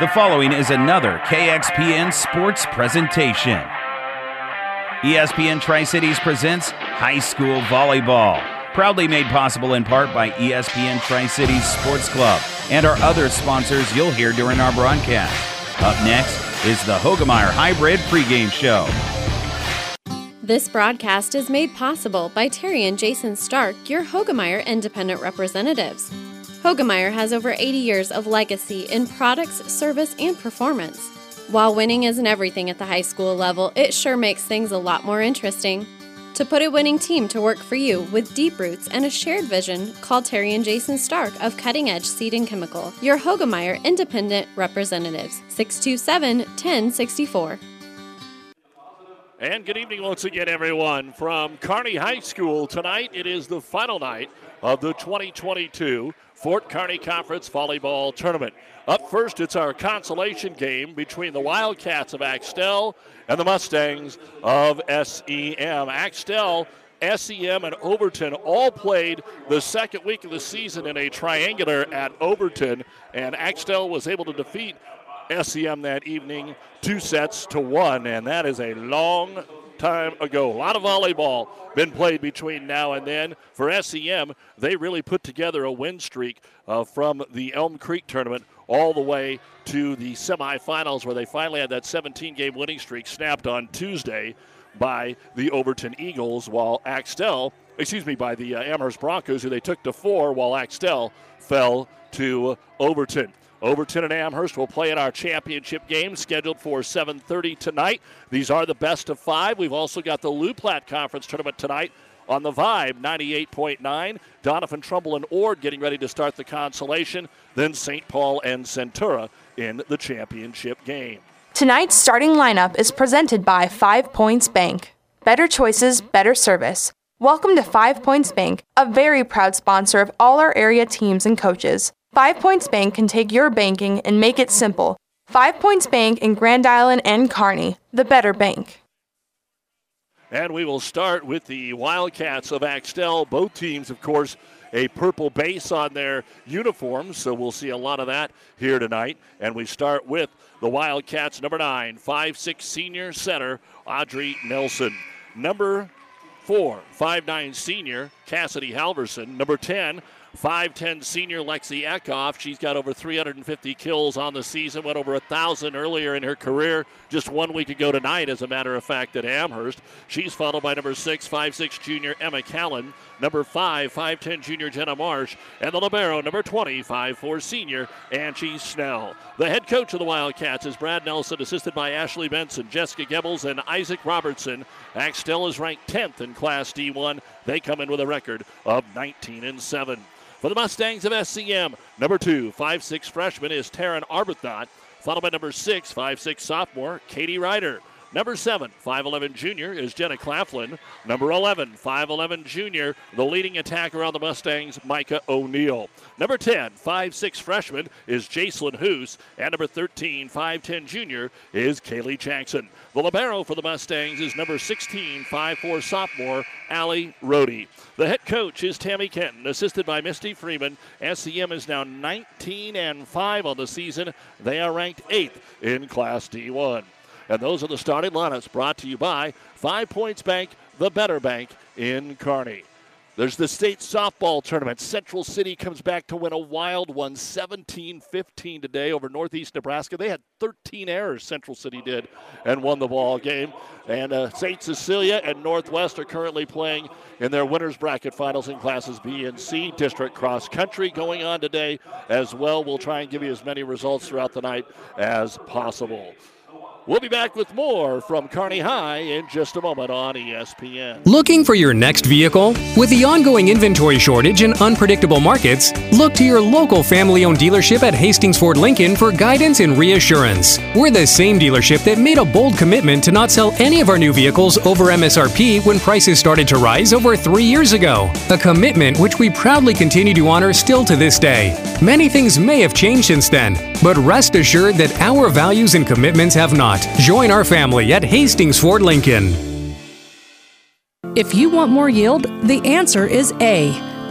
The following is another KXPN Sports presentation. ESPN Tri-Cities presents High School Volleyball, proudly made possible in part by ESPN Tri-Cities Sports Club and our other sponsors you'll hear during our broadcast. Up next is the Hogemeyer Hybrid Pregame Show. This broadcast is made possible by Terry and Jason Stark, your Hogemeyer Independent Representatives. Hogemeyer has over 80 years of legacy in products, service, and performance. While winning isn't everything at the high school level, it sure makes things a lot more interesting. To put a winning team to work for you with deep roots and a shared vision, call Terry and Jason Stark of Cutting Edge Seed and Chemical, your Hogemeyer Independent Representatives, 627-1064. And good evening once again, everyone. From Kearney High School tonight, it is the final night of the 2022 Fort Kearney Conference Volleyball Tournament. Up first, it's our consolation game between the Wildcats of Axtell and the Mustangs of SEM. Axtell, SEM, and Overton all played the second week of the season in a triangular at Overton, and Axtell was able to defeat SEM that evening 2-1, and that is a long time ago. A lot of volleyball been played between now and then. For SEM, they really put together a win streak from the Elm Creek tournament all the way to the semifinals, where they finally had that 17-game winning streak snapped on Tuesday by the Overton Eagles, while by the Amherst Broncos, who they took to 4, while Axtell fell to Overton. Overton and Amherst will play in our championship game scheduled for 7:30 tonight. These are the best of 5. We've also got the Lou Platt Conference Tournament tonight on the Vibe 98.9. Donovan, Trumbull, and Ord getting ready to start the consolation. Then St. Paul and Centura in the championship game. Tonight's starting lineup is presented by 5 Points Bank. Better choices, better service. Welcome to 5 Points Bank, a very proud sponsor of all our area teams and coaches. 5 Points Bank can take your banking and make it simple. 5 Points Bank in Grand Island and Kearney, the better bank. And we will start with the Wildcats of Axtell. Both teams, of course, a purple base on their uniforms, so we'll see a lot of that here tonight. And we start with the Wildcats, number 9, 5'6" senior center, Audrey Nelson. Number 4, 5'9" senior, Cassidy Halverson. Number 10, 5'10" senior Lexi Eckhoff. She's got over 350 kills on the season, went over 1,000 earlier in her career just 1 week ago tonight, as a matter of fact, at Amherst. She's followed by number 6, 5'6" junior Emma Callen, number 5, 5'10" junior Jenna Marsh, and the libero, number 20, 5'4" senior Angie Snell. The head coach of the Wildcats is Brad Nelson, assisted by Ashley Benson, Jessica Gebbles, and Isaac Robertson. Axtell is ranked 10th in Class D1. They come in with a record of 19-7. For the Mustangs of SEM, number 2, 5'6" freshman is Taryn Arbuthnot, followed by number 6, 5'6" sophomore Katie Ryder. Number 7, 5'11" junior is Jenna Claflin. Number 11, 5'11" junior, the leading attacker on the Mustangs, Micah O'Neill. Number 10, 5'6" freshman is Jacelyn Hoos. And number 13, 5'10" junior is Kaylee Jackson. The libero for the Mustangs is number 16, 5'4" sophomore Allie Rohdey. The head coach is Tammy Kenton, assisted by Misty Freeman. SEM is now 19-5 on the season. They are ranked 8th in Class D1. And those are the starting lineups, brought to you by 5 Points Bank, the better bank in Kearney. There's the state softball tournament. Central City comes back to win a wild one, 17-15 today over Northeast Nebraska. They had 13 errors, Central City did, and won the ball game. And St. Cecilia and Northwest are currently playing in their winners bracket finals in Classes B and C. District cross country going on today as well. We'll try and give you as many results throughout the night as possible. We'll be back with more from Kearney High in just a moment on ESPN. Looking for your next vehicle? With the ongoing inventory shortage and unpredictable markets, look to your local family-owned dealership at Hastings Ford Lincoln for guidance and reassurance. We're the same dealership that made a bold commitment to not sell any of our new vehicles over MSRP when prices started to rise over 3 years ago, a commitment which we proudly continue to honor still to this day. Many things may have changed since then, but rest assured that our values and commitments have not. Join our family at Hastings Ford Lincoln. If you want more yield, the answer is A.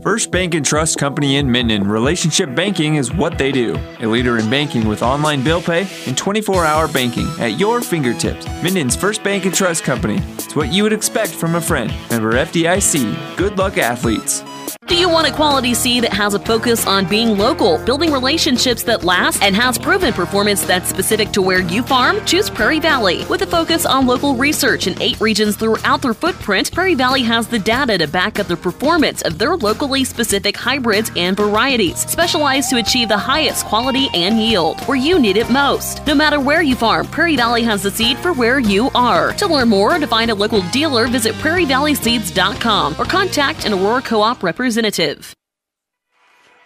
First Bank and Trust Company in Minden, relationship banking is what they do. A leader in banking with online bill pay and 24-hour banking at your fingertips. Minden's First Bank and Trust Company. It's what you would expect from a friend. Member FDIC. Good luck, athletes. Do you want a quality seed that has a focus on being local, building relationships that last, and has proven performance that's specific to where you farm? Choose Prairie Valley. With a focus on local research in 8 regions throughout their footprint, Prairie Valley has the data to back up the performance of their locally specific hybrids and varieties, specialized to achieve the highest quality and yield, where you need it most. No matter where you farm, Prairie Valley has the seed for where you are. To learn more or to find a local dealer, visit prairievalleyseeds.com or contact an Aurora Co-op representative.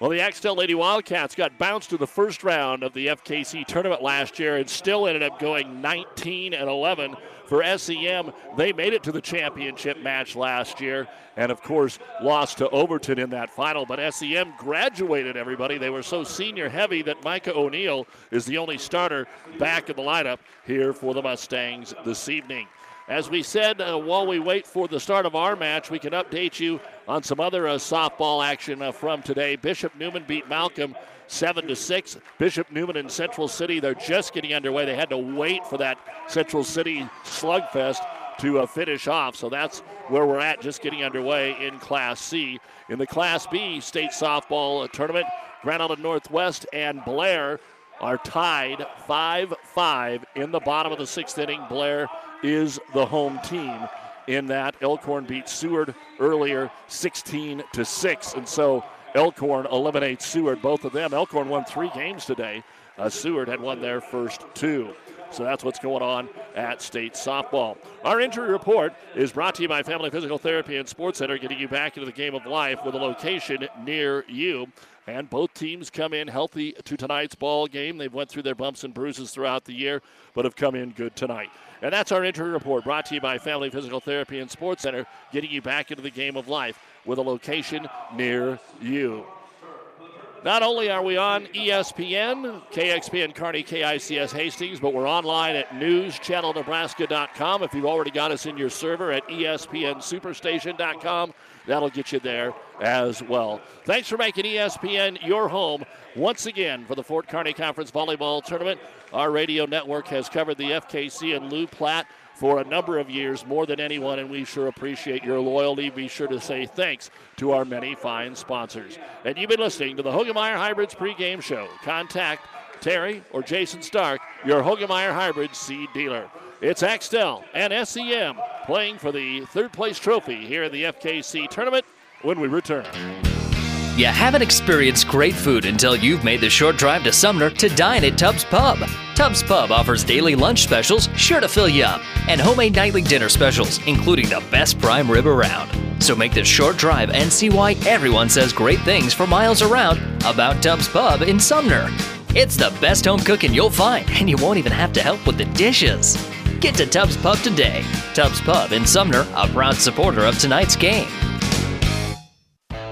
Well, the Axtell Lady Wildcats got bounced through the first round of the FKC tournament last year and still ended up going 19-11. For SEM, they made it to the championship match last year and, of course, lost to Overton in that final. But SEM graduated, everybody. They were so senior-heavy that Micah O'Neill is the only starter back in the lineup here for the Mustangs this evening. As we said, while we wait for the start of our match, we can update you on some other softball action from today. Bishop Newman beat Malcolm 7-6. Bishop Newman in Central City, they're just getting underway. They had to wait for that Central City slugfest to finish off. So that's where we're at, just getting underway in Class C. In the Class B state softball tournament, Grand Island Northwest and Blair are tied 5-5 in the bottom of the sixth inning. Blair is the home team in that. Elkhorn beat Seward earlier 16-6, and so Elkhorn eliminates Seward. Both of them, Elkhorn won 3 games today. Seward had won their first 2. So that's what's going on at state softball. Our injury report is brought to you by Family Physical Therapy and Sports Center, getting you back into the game of life with a location near you. And both teams come in healthy to tonight's ball game. They've went through their bumps and bruises throughout the year, but have come in good tonight. And that's our injury report, brought to you by Family Physical Therapy and Sports Center, getting you back into the game of life with a location near you. Not only are we on ESPN, KXPN Kearney, KICS Hastings, but we're online at newschannelnebraska.com. If you've already got us in your server at espnsuperstation.com, that'll get you there as well. Thanks for making ESPN your home once again for the Fort Kearney Conference Volleyball Tournament. Our radio network has covered the FKC and Lou Platt for a number of years, more than anyone, and we sure appreciate your loyalty. Be sure to say thanks to our many fine sponsors. And you've been listening to the Hogemeyer Hybrids pregame show. Contact Terry or Jason Stark, your Hogemeyer Hybrids seed dealer. It's Axtell and SEM playing for the third-place trophy here in the FKC tournament when we return. You haven't experienced great food until you've made the short drive to Sumner to dine at Tubbs Pub. Tubbs Pub offers daily lunch specials sure to fill you up, and homemade nightly dinner specials, including the best prime rib around. So make this short drive and see why everyone says great things for miles around about Tubbs Pub in Sumner. It's the best home cooking you'll find, and you won't even have to help with the dishes. Get to Tubbs Pub today. Tubbs Pub in Sumner, a proud supporter of tonight's game.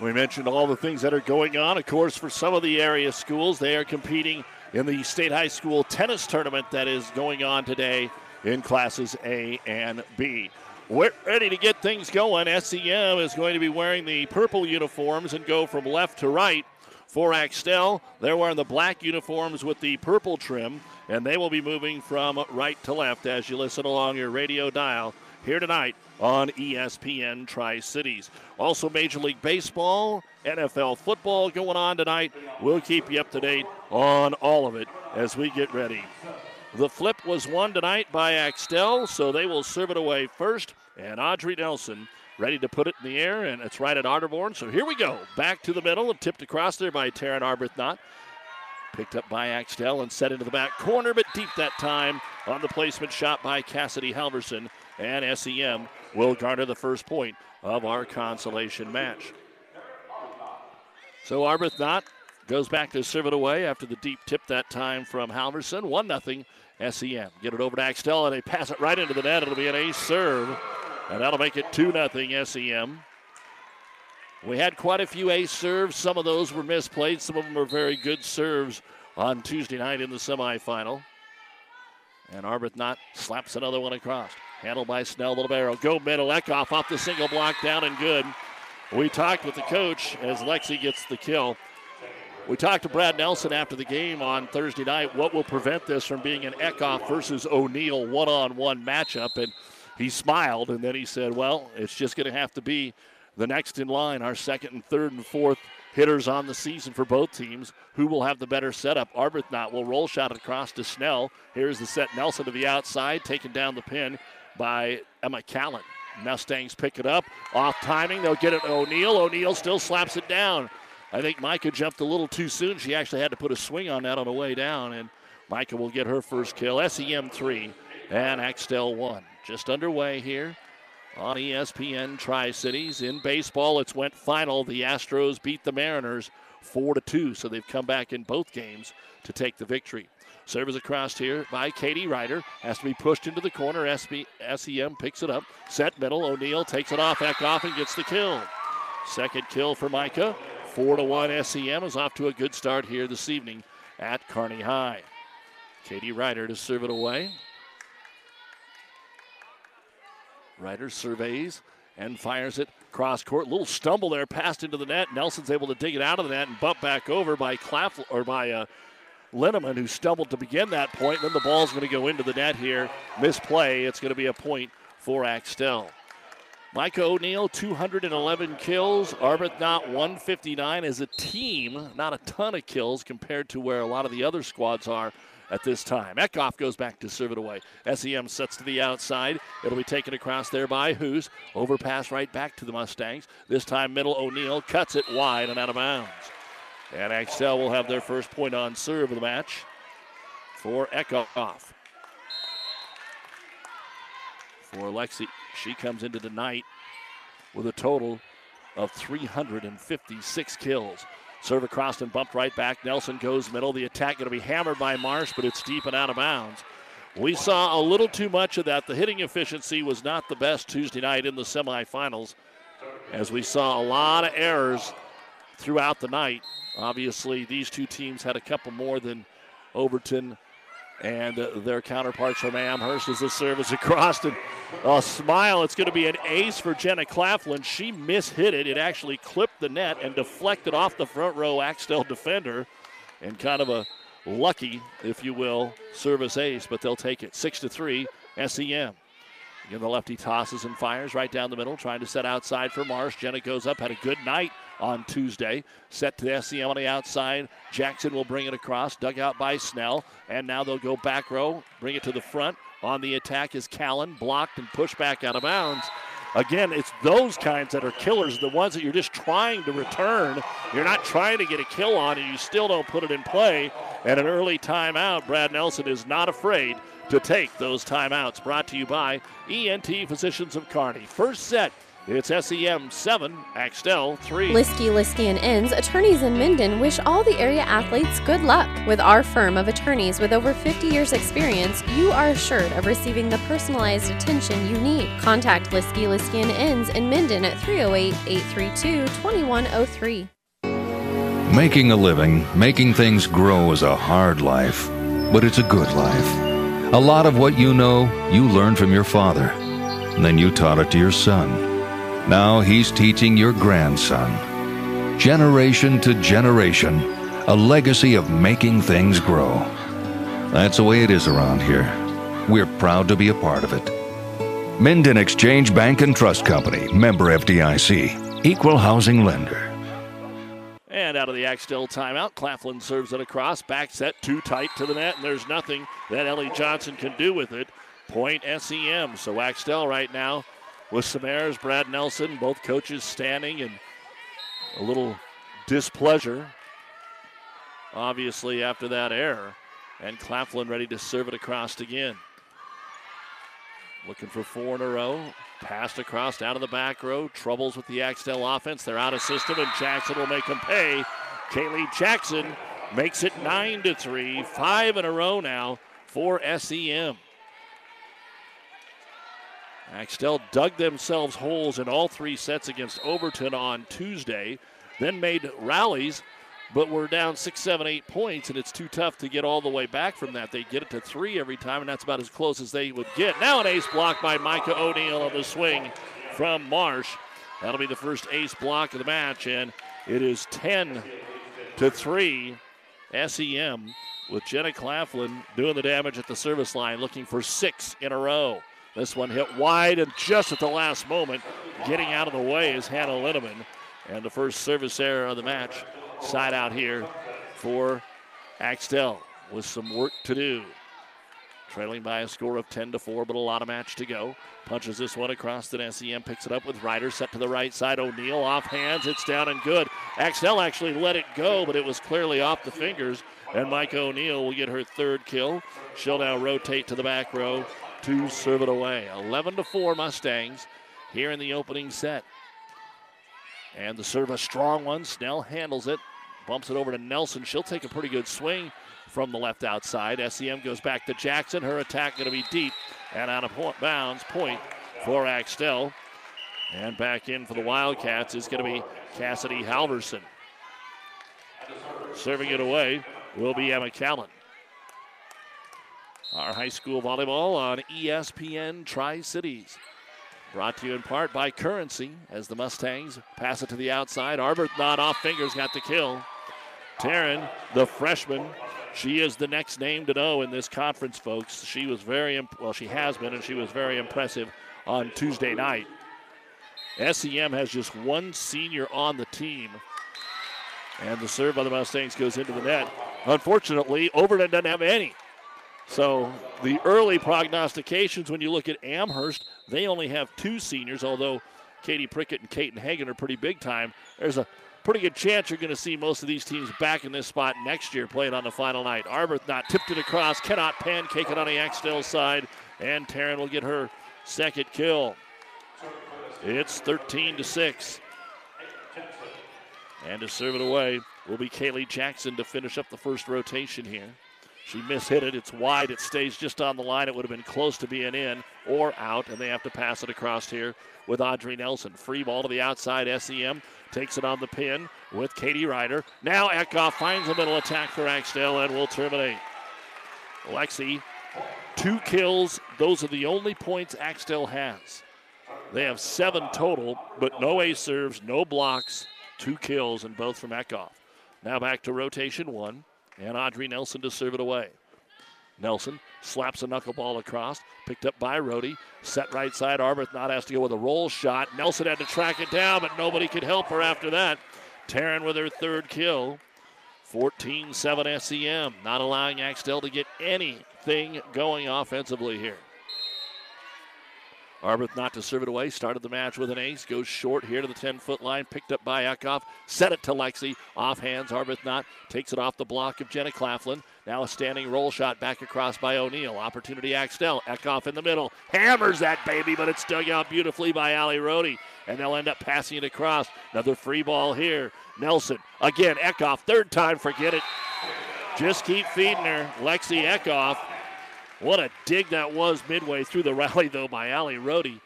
We mentioned all the things that are going on. Of course, for some of the area schools, they are competing in the state high school tennis tournament that is going on today in classes A and B. We're ready to get things going. SEM is going to be wearing the purple uniforms and go from left to right. For Axtell, they're wearing the black uniforms with the purple trim, and they will be moving from right to left as you listen along your radio dial here tonight on ESPN Tri-Cities. Also Major League Baseball, NFL football going on tonight. We'll keep you up to date on all of it as we get ready. The flip was won tonight by Axtell, so they will serve it away first. And Audrey Nelson ready to put it in the air, and it's right at Otterborn. So here we go. Back to the middle and tipped across there by Taryn Arbuthnot. Picked up by Axtell and set into the back corner, but deep that time on the placement shot by Cassidy Halverson. And SEM will garner the first point of our consolation match. So Arbuthnot goes back to serve it away after the deep tip that time from Halverson. 1-0 SEM. Get it over to Axtell, and they pass it right into the net. It'll be an ace serve, and that'll make it 2-0 SEM. We had quite a few ace serves. Some of those were misplayed. Some of them were very good serves on Tuesday night in the semifinal. And Arbuthnot slaps another one across. Handled by Snell to the barrel. Go middle. Eckhoff off the single block, down and good. We talked with the coach as Lexi gets the kill. We talked to Brad Nelson after the game on Thursday night. What will prevent this from being an Eckhoff versus O'Neill one-on-one matchup? And he smiled, and then he said, well, it's just going to have to be the next in line, our second and third and fourth hitters on the season for both teams. Who will have the better setup? Arbuthnot will roll shot across to Snell. Here's the set. Nelson to the outside, taken down the pin by Emma Callen. Mustangs pick it up. Off timing, they'll get it to O'Neill. O'Neill still slaps it down. I think Micah jumped a little too soon. She actually had to put a swing on that on the way down, and Micah will get her first kill. SEM 3 and Axtell 1. Just underway here on ESPN Tri-Cities. In baseball, it's went final. The Astros beat the Mariners 4-2, so they've come back in both games to take the victory. Serve is across here by Katie Ryder. Has to be pushed into the corner. SEM picks it up. Set middle. O'Neill takes it off Eckhoff and gets the kill. Second kill for Micah. 4-1 SEM is off to a good start here this evening at Kearney High. Katie Ryder to serve it away. Ryder surveys and fires it cross court. Little stumble there, passed into the net. Nelson's able to dig it out of the net and bump back over by Linneman, who stumbled to begin that point. Then the ball's going to go into the net here. Misplay. It's going to be a point for Axtell. Micah O'Neill, 211 kills. Arbuthnot, 159 as a team. Not a ton of kills compared to where a lot of the other squads are at this time. Eckhoff goes back to serve it away. SEM sets to the outside. It'll be taken across there by Hoos. Overpass right back to the Mustangs. This time middle, O'Neill cuts it wide and out of bounds. And Axtell will have their first point on serve of the match for Eckhoff. For Lexi, she comes into tonight with a total of 356 kills. Serve across and bumped right back. Nelson goes middle. The attack going to be hammered by Marsh, but it's deep and out of bounds. We saw a little too much of that. The hitting efficiency was not the best Tuesday night in the semifinals, as we saw a lot of errors throughout the night. Obviously, these two teams had a couple more than Overton and their counterparts from Amherst as the service across. And a smile. It's going to be an ace for Jenna Claflin. She mishit it. It actually clipped the net and deflected off the front row Axtell defender. And kind of a lucky, if you will, service ace, but they'll take it. 6-3, SEM. Again, the lefty tosses and fires right down the middle, trying to set outside for Marsh. Jenna goes up, had a good night on Tuesday. Set to the SEM on the outside. Jackson will bring it across, dug out by Snell. And now they'll go back row, bring it to the front. On the attack is Callen, blocked and pushed back out of bounds. Again, it's those kinds that are killers, the ones that you're just trying to return. You're not trying to get a kill on, and you still don't put it in play. And an early timeout. Brad Nelson is not afraid to take those timeouts. Brought to you by ENT Physicians of Kearney. First set, it's SEM 7, Axtell 3. Liskey, Liskey & Inns, attorneys in Minden wish all the area athletes good luck. With our firm of attorneys with over 50 years experience, you are assured of receiving the personalized attention you need. Contact Liskey, Liskey & Inns in Minden at 308-832-2103. Making a living, making things grow is a hard life, but it's a good life. A lot of what you know, you learned from your father, and then you taught it to your son. Now he's teaching your grandson. Generation to generation, a legacy of making things grow. That's the way it is around here. We're proud to be a part of it. Minden Exchange Bank and Trust Company, member FDIC, equal housing lender. And out of the Axtell timeout, Claflin serves it across, back set too tight to the net, and there's nothing that Ellie Johnson can do with it. Point SEM. So Axtell right now with some errors. Brad Nelson, both coaches standing in a little displeasure, obviously, after that error. And Claflin ready to serve it across again. Looking for four in a row. Passed across out of the back row. Troubles with the Axtell offense. They're out of system, and Jackson will make them pay. Kaylee Jackson makes it 9-3. 5 in a row now for SEM. Axtell dug themselves holes in all three sets against Overton on Tuesday, then made rallies, but we're down 6, 7, 8 points, and it's too tough to get all the way back from that. They get it to 3 every time, and that's about as close as they would get. Now an ace block by Micah O'Neill on the swing from Marsh. That'll be the first ace block of the match, and it is 10-3 SEM, with Jenna Claflin doing the damage at the service line, looking for 6 in a row. This one hit wide, and just at the last moment, getting out of the way is Hannah Linneman. And the first service error of the match, side out here for Axtell with some work to do. Trailing by a score of 10-4, but a lot of match to go. Punches this one across, then SEM picks it up with Ryder, set to the right side. O'Neill off hands, it's down and good. Axtell actually let it go, but it was clearly off the fingers. And Micah O'Neill will get her third kill. She'll now rotate to the back row to serve it away. 11-4 Mustangs here in the opening set. And the serve, a strong one. Snell handles it, bumps it over to Nelson. She'll take a pretty good swing from the left outside. SEM goes back to Jackson. Her attack going to be deep and out of bounds. Point for Axtell. And back in for the Wildcats is going to be Cassidy Halverson. Serving it away will be Emma Callen. Our high school volleyball on ESPN Tri-Cities. Brought to you in part by Currency as the Mustangs pass it to the outside. Arbuthnot off fingers, got the kill. Taryn, the freshman, she is the next name to know in this conference, folks. She was very impressive on Tuesday night. SEM has just one senior on the team. And the serve by the Mustangs goes into the net. Unfortunately, Overton doesn't have any. So the early prognostications, when you look at Amherst, they only have 2 seniors, although Katie Prickett and Kate Hagen are pretty big time. There's a pretty good chance you're going to see most of these teams back in this spot next year playing on the final night. Arbuthnot tipped it across, cannot pancake it on the Axtell side, and Taryn will get her second kill. It's 13-6. And to serve it away will be Kaylee Jackson to finish up the first rotation here. She mishit it. It's wide. It stays just on the line. It would have been close to being in or out, and they have to pass it across here with Audrey Nelson. Free ball to the outside. SEM takes it on the pin with Katie Ryder. Now Eckhoff finds a middle attack for Axtell and will terminate. Lexi, 2 kills. Those are the only points Axtell has. They have 7 total, but no ace serves, no blocks, 2 kills, and both from Eckhoff. Now back to rotation 1. And Audrey Nelson to serve it away. Nelson slaps a knuckleball across, picked up by Rohdey. Set right side, Arbuthnot has to go with a roll shot. Nelson had to track it down, but nobody could help her after that. Taryn with her third kill. 14-7 SEM, not allowing Axtell to get anything going offensively here. Arbuthnot to serve it away, started the match with an ace, goes short here to the 10-foot line, picked up by Eckhoff, set it to Lexi, off hands, Arbuthnot takes it off the block of Jenna Claflin, now a standing roll shot back across by O'Neill, opportunity Axtell, Eckhoff in the middle, hammers that baby, but it's dug out beautifully by Allie Rohdey, and they'll end up passing it across, another free ball here, Nelson, again, Eckhoff, third time, forget it, just keep feeding her, Lexi Eckhoff. What a dig that was midway through the rally, though, by Allie Rohdey.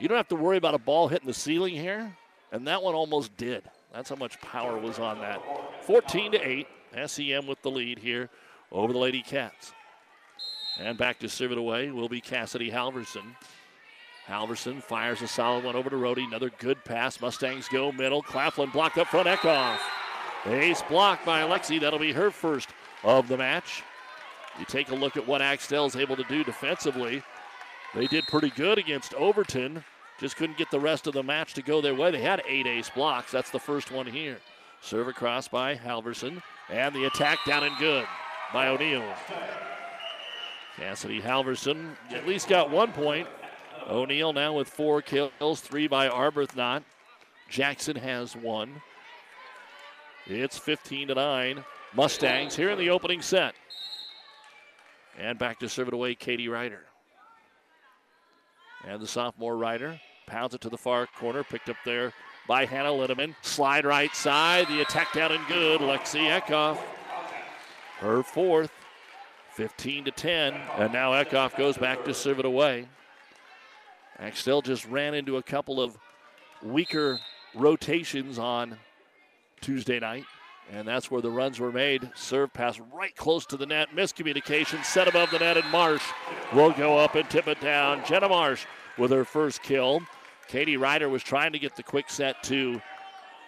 You don't have to worry about a ball hitting the ceiling here, and that one almost did. That's how much power was on that. 14-8, SEM with the lead here over the Lady Cats. And back to serve it away will be Cassidy Halverson. Halverson fires a solid one over to Rohdey. Another good pass. Mustangs go middle. Claflin blocked up front. Eckhoff. Ace block by Alexi. That'll be her first of the match. You take a look at what Axtell's able to do defensively. They did pretty good against Overton. Just couldn't get the rest of the match to go their way. They had 8 ace blocks. That's the first one here. Serve across by Halverson. And the attack down and good by O'Neill. Cassidy Halverson at least got 1 point. O'Neill now with 4 kills, 3 by Arbuthnot. Jackson has 1. It's 15-9. Mustangs here in the opening set. And back to serve it away, Katie Ryder. And the sophomore Ryder pounds it to the far corner, picked up there by Hannah Linneman. Slide right side, the attack down and good. Lexi Eckhoff, her 4th, 15-10. And now Eckhoff goes back to serve it away. Axtell just ran into a couple of weaker rotations on Tuesday night, and that's where the runs were made. Serve pass right close to the net. Miscommunication, set above the net, and Marsh will go up and tip it down. Jenna Marsh with her first kill. Katie Ryder was trying to get the quick set to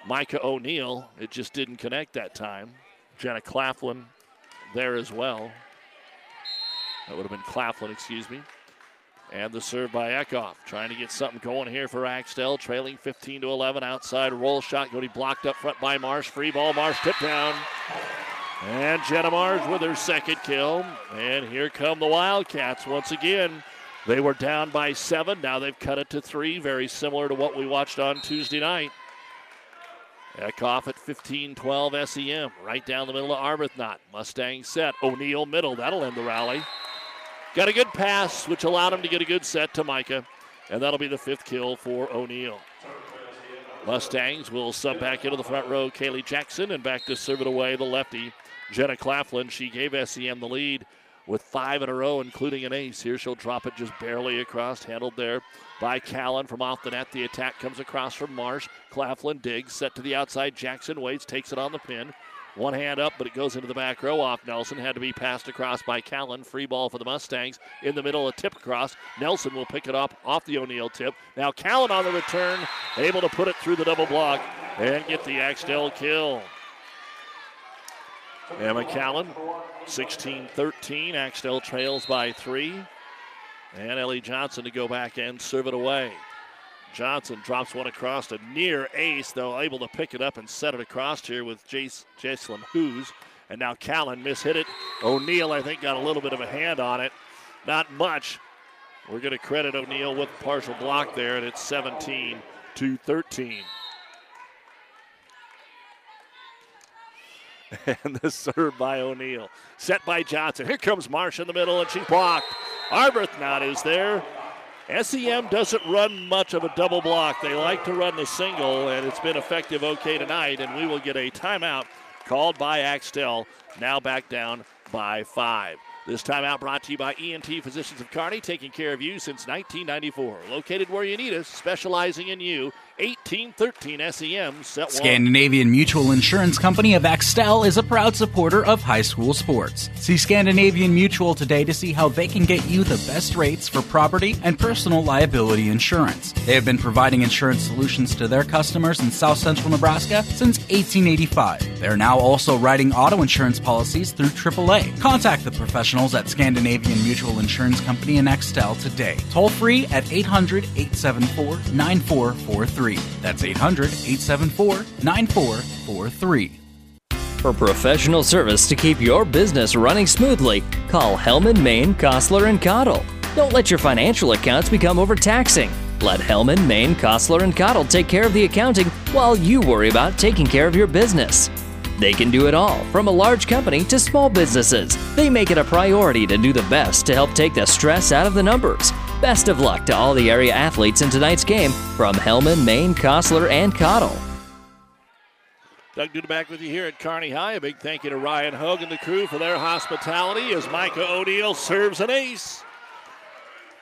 Micah O'Neill. It just didn't connect that time. Jenna Claflin there as well. That would have been Claflin, excuse me. And the serve by Eckhoff, trying to get something going here for Axtell, trailing 15-11, outside roll shot, going to be blocked up front by Marsh, free ball, Marsh tip down. And Jenna Marsh with her second kill, and here come the Wildcats once again. They were down by 7, now they've cut it to 3, very similar to what we watched on Tuesday night. Eckhoff at 15-12 SEM, right down the middle of Arbuthnot, Mustang set, O'Neill middle, that'll end the rally. Got a good pass, which allowed him to get a good set to Micah, and that'll be the 5th kill for O'Neill. Mustangs will sub back into the front row, Kaylee Jackson, and back to serve it away, the lefty, Jenna Claflin. She gave SEM the lead with 5 in a row, including an ace. Here she'll drop it just barely across, handled there by Callen from off the net. The attack comes across from Marsh. Claflin digs, set to the outside. Jackson waits, takes it on the pin. One hand up, but it goes into the back row off Nelson. Had to be passed across by Callen. Free ball for the Mustangs. In the middle, a tip across. Nelson will pick it up off the O'Neill tip. Now Callen on the return, able to put it through the double block and get the Axtell kill. Emma Callen, 16-13. Axtell trails by 3. And Ellie Johnson to go back and serve it away. Johnson drops one across, a near ace, though able to pick it up and set it across here with Jacelyn Hoos. And now Callen mishit it. O'Neill, I think, got a little bit of a hand on it. Not much. We're going to credit O'Neill with partial block there, and it's 17-13. And the serve by O'Neill. Set by Johnson. Here comes Marsh in the middle, and she blocked. Arbuthnot is there. SEM doesn't run much of a double block. They like to run the single, and it's been effective okay tonight, and we will get a timeout called by Axtell, now back down by 5. This timeout brought to you by ENT Physicians of Kearney, taking care of you since 1994. Located where you need us, specializing in you. 18-13 SEM, set 1. Scandinavian Mutual Insurance Company of Axtell is a proud supporter of high school sports. See Scandinavian Mutual today to see how they can get you the best rates for property and personal liability insurance. They have been providing insurance solutions to their customers in South Central Nebraska since 1885. They're now also writing auto insurance policies through AAA. Contact the professionals at Scandinavian Mutual Insurance Company in Axtell today. Toll free at 800-874-9443. That's 800-874-9443. For professional service to keep your business running smoothly, call Hellman, Main, Kostler, and Cottle. Don't let your financial accounts become overtaxing. Let Hellman, Main, Kostler, and Cottle take care of the accounting while you worry about taking care of your business. They can do it all, from a large company to small businesses. They make it a priority to do the best to help take the stress out of the numbers. Best of luck to all the area athletes in tonight's game from Hellman, Main, Kostler, and Cottle. Doug Duda back with you here at Kearney High. A big thank you to Ryan Hogue and the crew for their hospitality as Micah O'Neill serves an ace.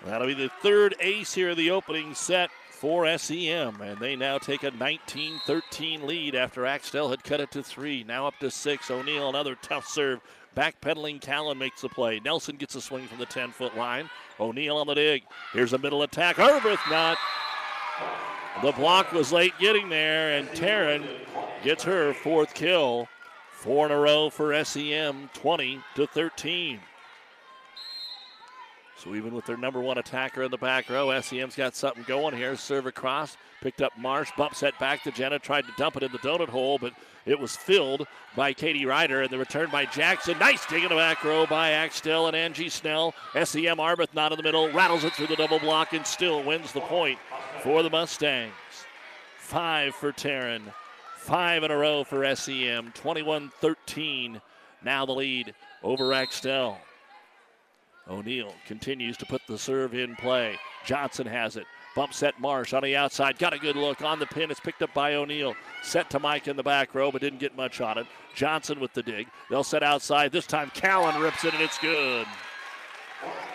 That'll be the 3rd ace here in the opening set for SEM, and they now take a 19-13 lead after Axtell had cut it to 3. Now up to 6. O'Neill, another tough serve. Backpedaling Callen makes the play. Nelson gets a swing from the 10-foot line. O'Neill on the dig. Here's a middle attack. Arbuthnot. The block was late getting there, and Taryn gets her 4th kill. 4 in a row for SEM, 20-13. So even with their number one attacker in the back row, SEM's got something going here. Serve across, picked up Marsh, bump set back to Jenna, tried to dump it in the donut hole, but it was filled by Katie Ryder, and the return by Jackson. Nice dig in the back row by Axtell and Angie Snell. SEM Arbuthnot in the middle, rattles it through the double block, and still wins the point for the Mustangs. 5 for Taryn, 5 in a row for SEM, 21-13. Now the lead over Axtell. O'Neill continues to put the serve in play. Johnson has it. Bump set Marsh on the outside. Got a good look on the pin. It's picked up by O'Neill. Set to Mike in the back row, but didn't get much on it. Johnson with the dig. They'll set outside. This time Callen rips it, and it's good.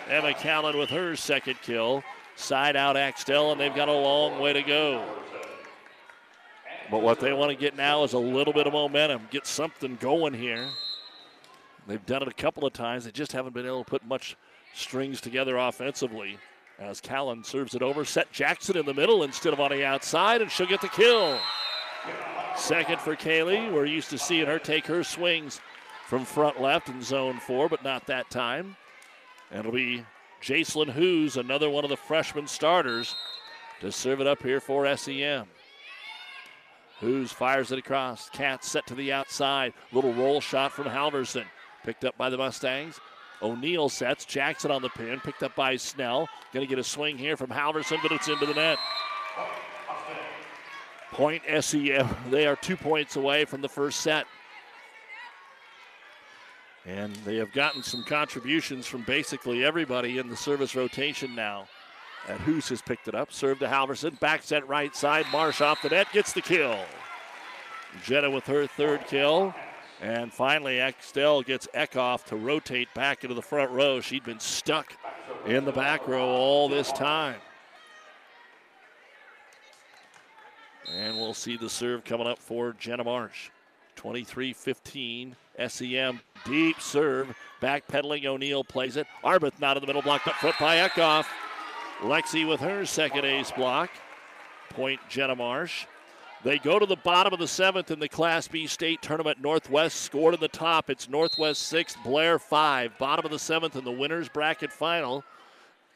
Emma Callen with her second kill. Side out Axtell, and they've got a long way to go. But what they want to get now is a little bit of momentum. Get something going here. They've done it a couple of times. They just haven't been able to put much strings together offensively. As Callen serves it over, set Jackson in the middle instead of on the outside, and she'll get the kill. Second for Kaylee. We're used to seeing her take her swings from front left in zone 4, but not that time. And it'll be Jacelyn Hoos, another one of the freshman starters, to serve it up here for SEM. Hoos fires it across. Cat set to the outside. Little roll shot from Halverson. Picked up by the Mustangs. O'Neill sets. Jackson on the pin. Picked up by Snell. Going to get a swing here from Halverson, but it's into the net. Point SEM. They are 2 points away from the first set. And they have gotten some contributions from basically everybody in the service rotation now. And Hoos has picked it up. Serve to Halverson. Back set right side. Marsh off the net. Gets the kill. Jenna with her third kill. And finally, Axtell gets Eckhoff to rotate back into the front row. She'd been stuck in the back row all this time. And we'll see the serve coming up for Jenna Marsh. 23-15. SEM deep serve. Backpedaling. O'Neill plays it. Arbuthnot in the middle. Blocked up foot by Eckhoff. Lexi with her second ace block. Point Jenna Marsh. They go to the bottom of the 7th in the Class B state tournament. Northwest scored in the top. It's Northwest 6, Blair 5. Bottom of the 7th in the winners bracket final.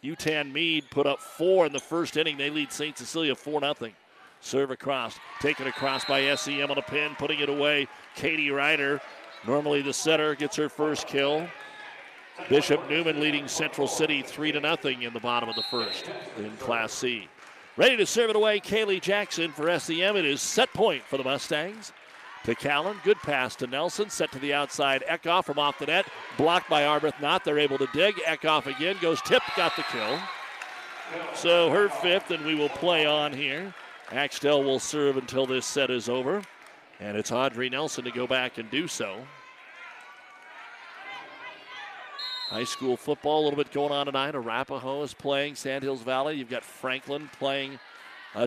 UTAN Meade put up 4 in the first inning. They lead St. Cecilia 4-0. Serve across. Taken across by SEM on a pin, putting it away. Katie Ryder, normally the setter, gets her first kill. Bishop Newman leading Central City 3-0 in the bottom of the first in Class C. Ready to serve it away, Kaylee Jackson for SEM. It is set point for the Mustangs. To Callen, good pass to Nelson, set to the outside. Eckhoff from off the net, blocked by Arbuthnot. They're able to dig. Eckhoff again goes tip, got the kill. So her fifth, and we will play on here. Axtell will serve until this set is over, and it's Audrey Nelson to go back and do so. High school football, a little bit going on tonight. Arapahoe is playing Sand Hills Valley. You've got Franklin playing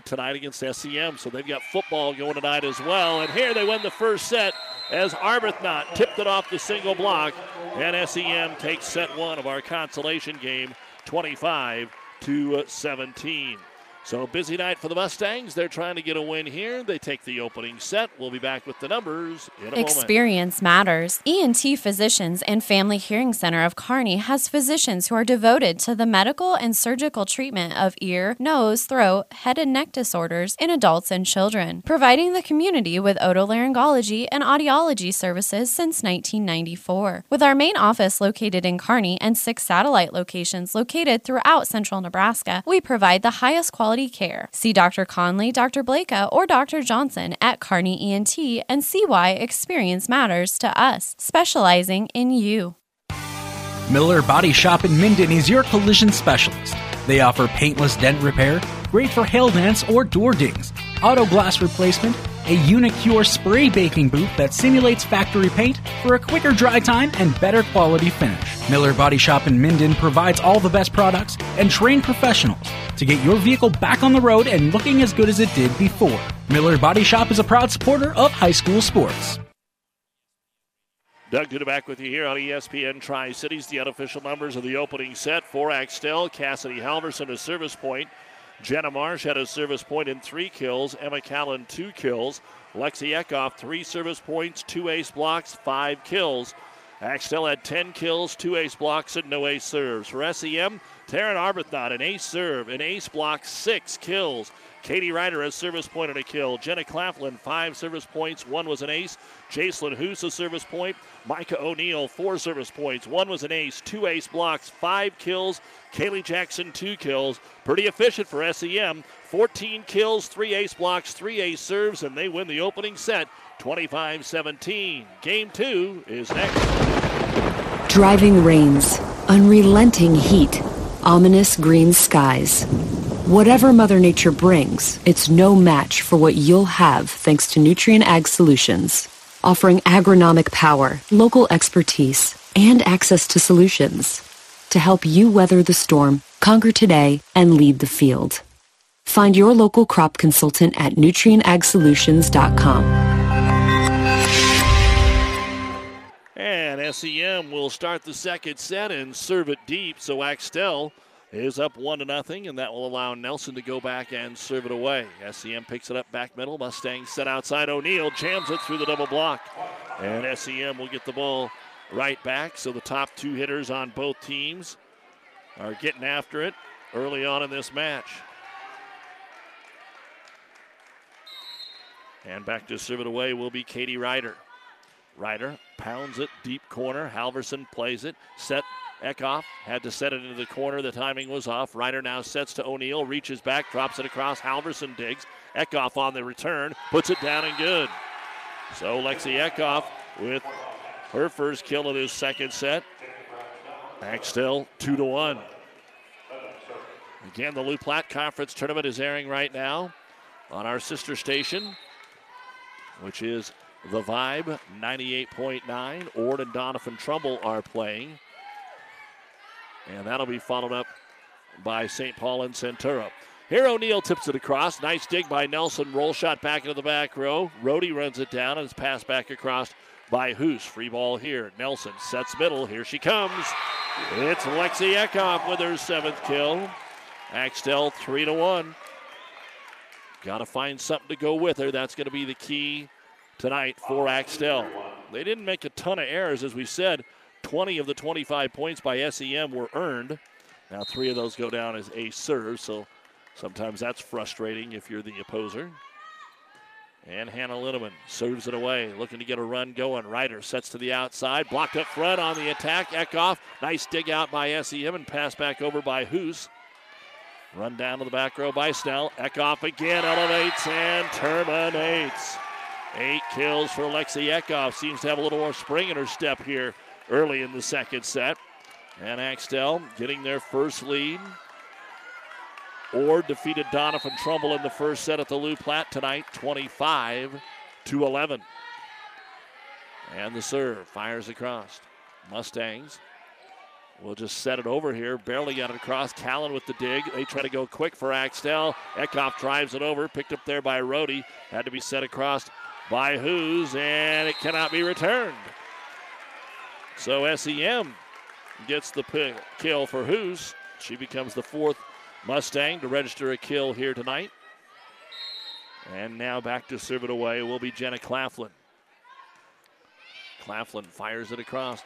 tonight against SEM, so they've got football going tonight as well. And here they win the first set as Arbuthnot tipped it off the single block, and SEM takes set one of our consolation game, 25-17. So busy night for the Mustangs. They're trying to get a win here. They take the opening set. We'll be back with the numbers in a moment. Experience matters. ENT Physicians and Family Hearing Center of Kearney has physicians who are devoted to the medical and surgical treatment of ear, nose, throat, head and neck disorders in adults and children, providing the community with otolaryngology and audiology services since 1994. With our main office located in Kearney and 6 satellite locations located throughout central Nebraska, we provide the highest quality care. See Dr. Conley, Dr. Blaka, or Dr. Johnson at Kearney ENT and see why experience matters to us, specializing in you. Miller Body Shop in Minden is your collision specialist. They offer paintless dent repair, great for hail dents or door dings, auto glass replacement, a Unicure spray baking booth that simulates factory paint for a quicker dry time and better quality finish. Miller Body Shop in Minden provides all the best products and trained professionals to get your vehicle back on the road and looking as good as it did before. Miller Body Shop is a proud supporter of high school sports. Doug Duda back with you here on ESPN Tri-Cities. The unofficial numbers of the opening set for Axtell. Cassidy Halverson, a service point. Jenna Marsh had a service point and 3 kills. Emma Callen, 2 kills. Lexi Eckhoff, 3 service points, 2 ace blocks, 5 kills. Axtell had 10 kills, 2 ace blocks, and no ace serves. For SEM, Taryn Arbuthnot, an ace serve, an ace block, 6 kills. Katie Ryder has service point and a kill. Jenna Claflin, 5 service points, 1 was an ace. Jacelyn Hoos, a service point. Micah O'Neill, 4 service points, 1 was an ace, 2 ace blocks, 5 kills. Kaylee Jackson, 2 kills. Pretty efficient for SEM. 14 kills, 3 ace blocks, 3 ace serves, and they win the opening set, 25-17. Game 2 is next. Driving rains, unrelenting heat, ominous green skies. Whatever Mother Nature brings, it's no match for what you'll have thanks to Nutrien Ag Solutions, offering agronomic power, local expertise, and access to solutions to help you weather the storm, conquer today, and lead the field. Find your local crop consultant at nutrientagsolutions.com. And SEM will start the second set and serve it deep, so Axtell is up 1-0, and that will allow Nelson to go back and serve it away. SEM picks it up back middle. Mustang set outside. O'Neill jams it through the double block. And SEM will get the ball right back. So the top two hitters on both teams are getting after it early on in this match. And back to serve it away will be Katie Ryder. Ryder pounds it deep corner. Halverson plays it. Set. Eckhoff had to set it into the corner. The timing was off. Ryder now sets to O'Neill, reaches back, drops it across. Halverson digs. Eckhoff on the return, puts it down and good. So Lexi Eckhoff with her first kill of this second set. Axtell 2-1. Again, the Lou Platt Conference Tournament is airing right now on our sister station, which is The Vibe 98.9. Ord and Donovan Trumbull are playing. And that'll be followed up by St. Paul and Centura. Here O'Neill tips it across. Nice dig by Nelson. Roll shot back into the back row. Rohdey runs it down, and it's passed back across by Hoos. Free ball here. Nelson sets middle. Here she comes. It's Lexi Eckhoff with her 7th kill. Axtell 3-1. Got to find something to go with her. That's going to be the key tonight for Axtell. They didn't make a ton of errors, as we said. 20 of the 25 points by SEM were earned. Now 3 of those go down as ace serves, so sometimes that's frustrating if you're the opposer. And Hannah Linneman serves it away, looking to get a run going. Ryder sets to the outside, blocked up front on the attack. Eckhoff, nice dig out by SEM and pass back over by Hoos. Run down to the back row by Snell. Eckhoff again elevates and terminates. 8 kills for Lexi Eckhoff. Seems to have a little more spring in her step here early in the second set. And Axtell getting their first lead. Ord defeated Donovan Trumbull in the first set at the Lou Platt tonight, 25-11. And the serve fires across. Mustangs will just set it over here. Barely got it across. Callen with the dig. They try to go quick for Axtell. Eckhoff drives it over. Picked up there by Rohdey. Had to be set across by Hoos, and it cannot be returned. So SEM gets the kill for Hoos. She becomes the 4th Mustang to register a kill here tonight. And now back to serve it away will be Jenna Claflin. Claflin fires it across.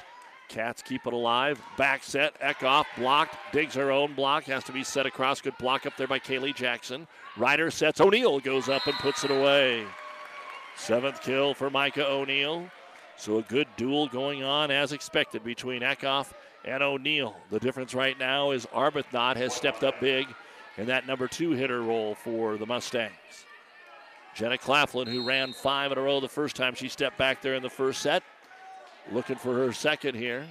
Cats keep it alive. Back set. Eckhoff blocked. Digs her own block. Has to be set across. Good block up there by Kaylee Jackson. Ryder sets. O'Neill goes up and puts it away. 7th kill for Micah O'Neill. So a good duel going on as expected between Eckhoff and O'Neill. The difference right now is Arbuthnot has stepped up big in that number 2 hitter role for the Mustangs. Jenna Claflin, who ran 5 in a row the first time she stepped back there in the first set, looking for her second here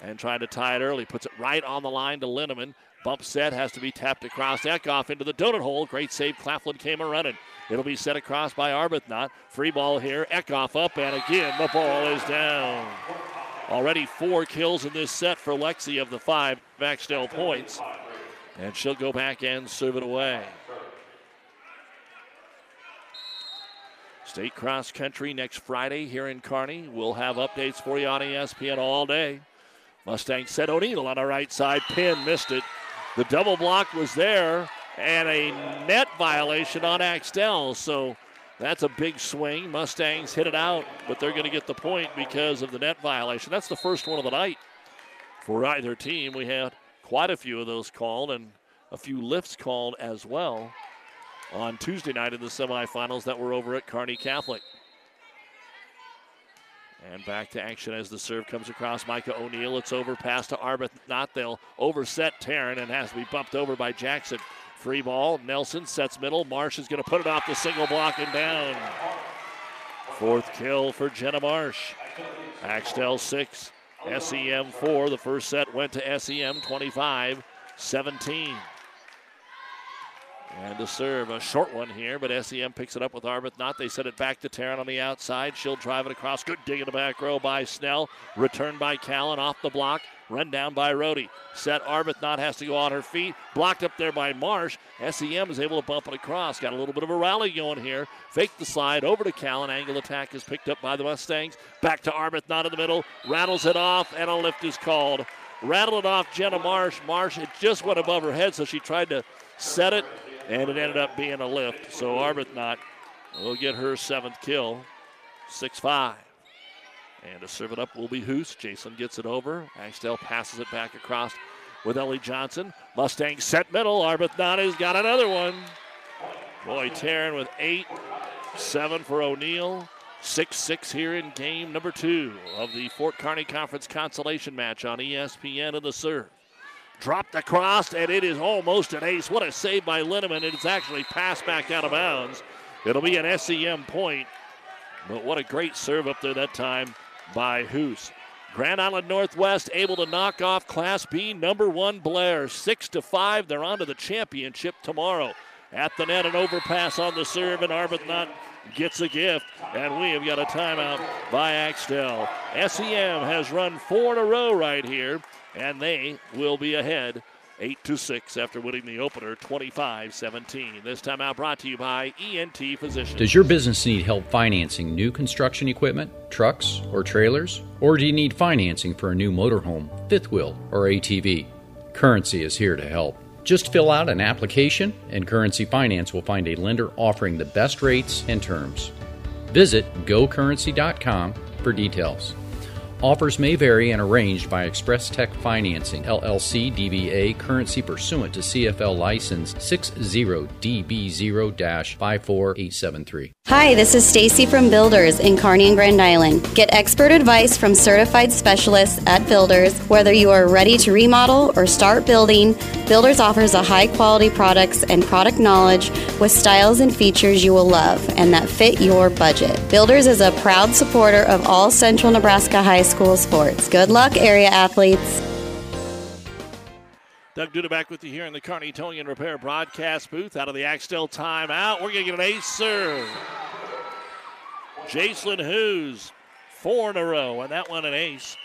and trying to tie it early. Puts it right on the line to Linneman. Bump set has to be tapped across. Eckhoff into the donut hole. Great save. Claflin came a running. It'll be set across by Arbuthnot. Free ball here. Eckhoff up, and again, the ball is down. Already 4 kills in this set for Lexi of the 5 Axtell points. And she'll go back and serve it away. State cross country next Friday here in Kearney. We'll have updates for you on ESPN all day. Mustang set O'Neill on the right side. Pin missed it. The double block was there. And a net violation on Axtell, so That's a big swing. Mustangs hit it out, but they're going to get the point because of the net violation. That's the first one of the night for either team. We had quite a few of those called and a few lifts called as well on Tuesday night in the semifinals that were over at Kearney Catholic. And back to action as the serve comes across. Micah O'Neill, it's over, pass to Arbuthnot. They'll overset Taryn and has to be bumped over by Jackson. Free ball, Nelson sets middle. Marsh is going to put it off the single block and down. Fourth kill for Jenna Marsh. Axtell 6, SEM 4. The first set went to SEM 25-17. And to serve, a short one here, but SEM picks it up with Arbuthnot. They set it back to Taryn on the outside. She'll drive it across. Good dig in the back row by Snell. Returned by Callen off the block. Run down by Rohdey. Set Arbuthnot has to go on her feet. Blocked up there by Marsh. SEM is able to bump it across. Got a little bit of a rally going here. Faked the slide over to Callen. Angle attack is picked up by the Mustangs. Back to Arbuthnot in the middle. Rattles it off, and a lift is called. Rattled off Jenna Marsh. Marsh, it just went above her head, so she tried to set it, and it ended up being a lift. So Arbuthnot will get her seventh kill, 6-5. And to serve it up will be Hoos. Jason gets it over. Axtell passes it back across with Ellie Johnson. Mustang set middle. Arbuthnot has got another one. Boy, Taryn with 8-7 for O'Neill. 6-6 here in game number 2 of the Fort Kearney Conference consolation match on ESPN in the serve. Dropped across, and it is almost an ace. What a save by Linneman. It's actually passed back out of bounds. It'll be an SEM point, but what a great serve up there that time by Hoos. Grand Island Northwest able to knock off Class B #1 Blair. 6-5, they're on to the championship tomorrow. At the net, an overpass on the serve, and Arbuthnot gets a gift, and we have got a timeout by Axtell. SEM has run 4 in a row right here, and they will be ahead 8-6 after winning the opener 25-17. This timeout brought to you by ENT Physicians. Does your business need help financing new construction equipment, trucks, or trailers? Or do you need financing for a new motorhome, fifth wheel, or ATV? Currency is here to help. Just fill out an application, and Currency Finance will find a lender offering the best rates and terms. Visit gocurrency.com for details. Offers may vary and arranged by Express Tech Financing, LLC DBA, Currency pursuant to CFL License 60DB0-54873. Hi, this is Stacy from Builders in Kearney and Grand Island. Get expert advice from certified specialists at Builders. Whether you are ready to remodel or start building, Builders offers a high-quality products and product knowledge with styles and features you will love and that fit your budget. Builders is a proud supporter of all Central Nebraska high school sports. Good luck, area athletes. Doug Duda back with you here in the Kearney Towing and Repair broadcast booth out of the Axtell timeout. We're going to get an ace serve. Jacelyn Hoos, 4 in a row, and that one an ace.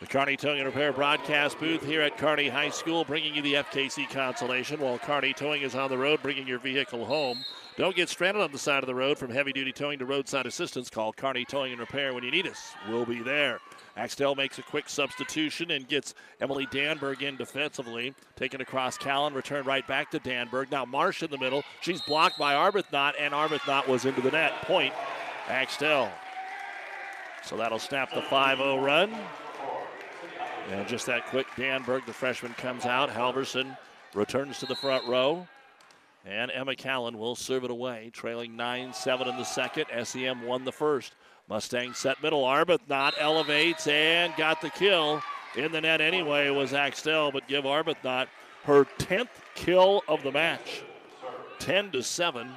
The Kearney Towing and Repair broadcast booth here at Kearney High School, bringing you the FKC consolation while Kearney Towing is on the road, bringing your vehicle home. Don't get stranded on the side of the road. From heavy-duty towing to roadside assistance, call Kearney Towing and Repair when you need us. We'll be there. Axtell makes a quick substitution and gets Emily Danberg in defensively. Taken across Callen, returned right back to Danberg. Now Marsh in the middle. She's blocked by Arbuthnot, and Arbuthnot was into the net. Point, Axtell. So that'll snap the 5-0 run. And just that quick, Danberg, the freshman, comes out. Halverson returns to the front row. And Emma Callen will serve it away, trailing 9-7 in the second. SEM won the first. Mustang set middle. Arbuthnot elevates and got the kill. In the net anyway was Axtell, but give Arbuthnot her 10th kill of the match. 10-7.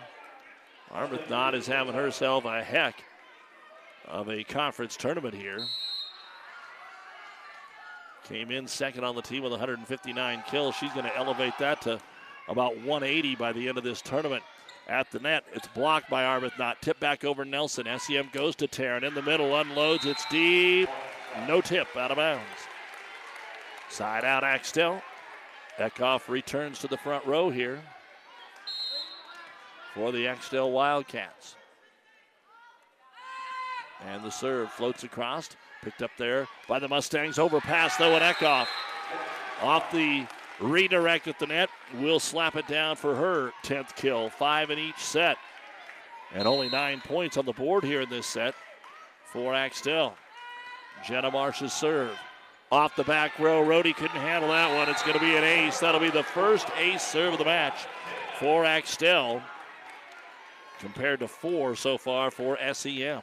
Arbuthnot is having herself a heck of a conference tournament here. Came in second on the team with 159 kills. She's going to elevate that to about 180 by the end of this tournament. At the net, it's blocked by Arbuthnot. Tip back over Nelson. SEM goes to Taryn. In the middle, unloads. It's deep. No tip, out of bounds. Side out, Axtell. Eckhoff returns to the front row here for the Axtell Wildcats. And the serve floats across. Picked up there by the Mustangs. Overpass, though, and Eckhoff off the redirect at the net. Will slap it down for her 10th kill. 5 in each set. And only 9 points on the board here in this set for Axtell. Jenna Marsh's serve. Off the back row, Rohdey couldn't handle that one. It's gonna be an ace. That'll be the first ace serve of the match for Axtell, compared to four so far for SEM.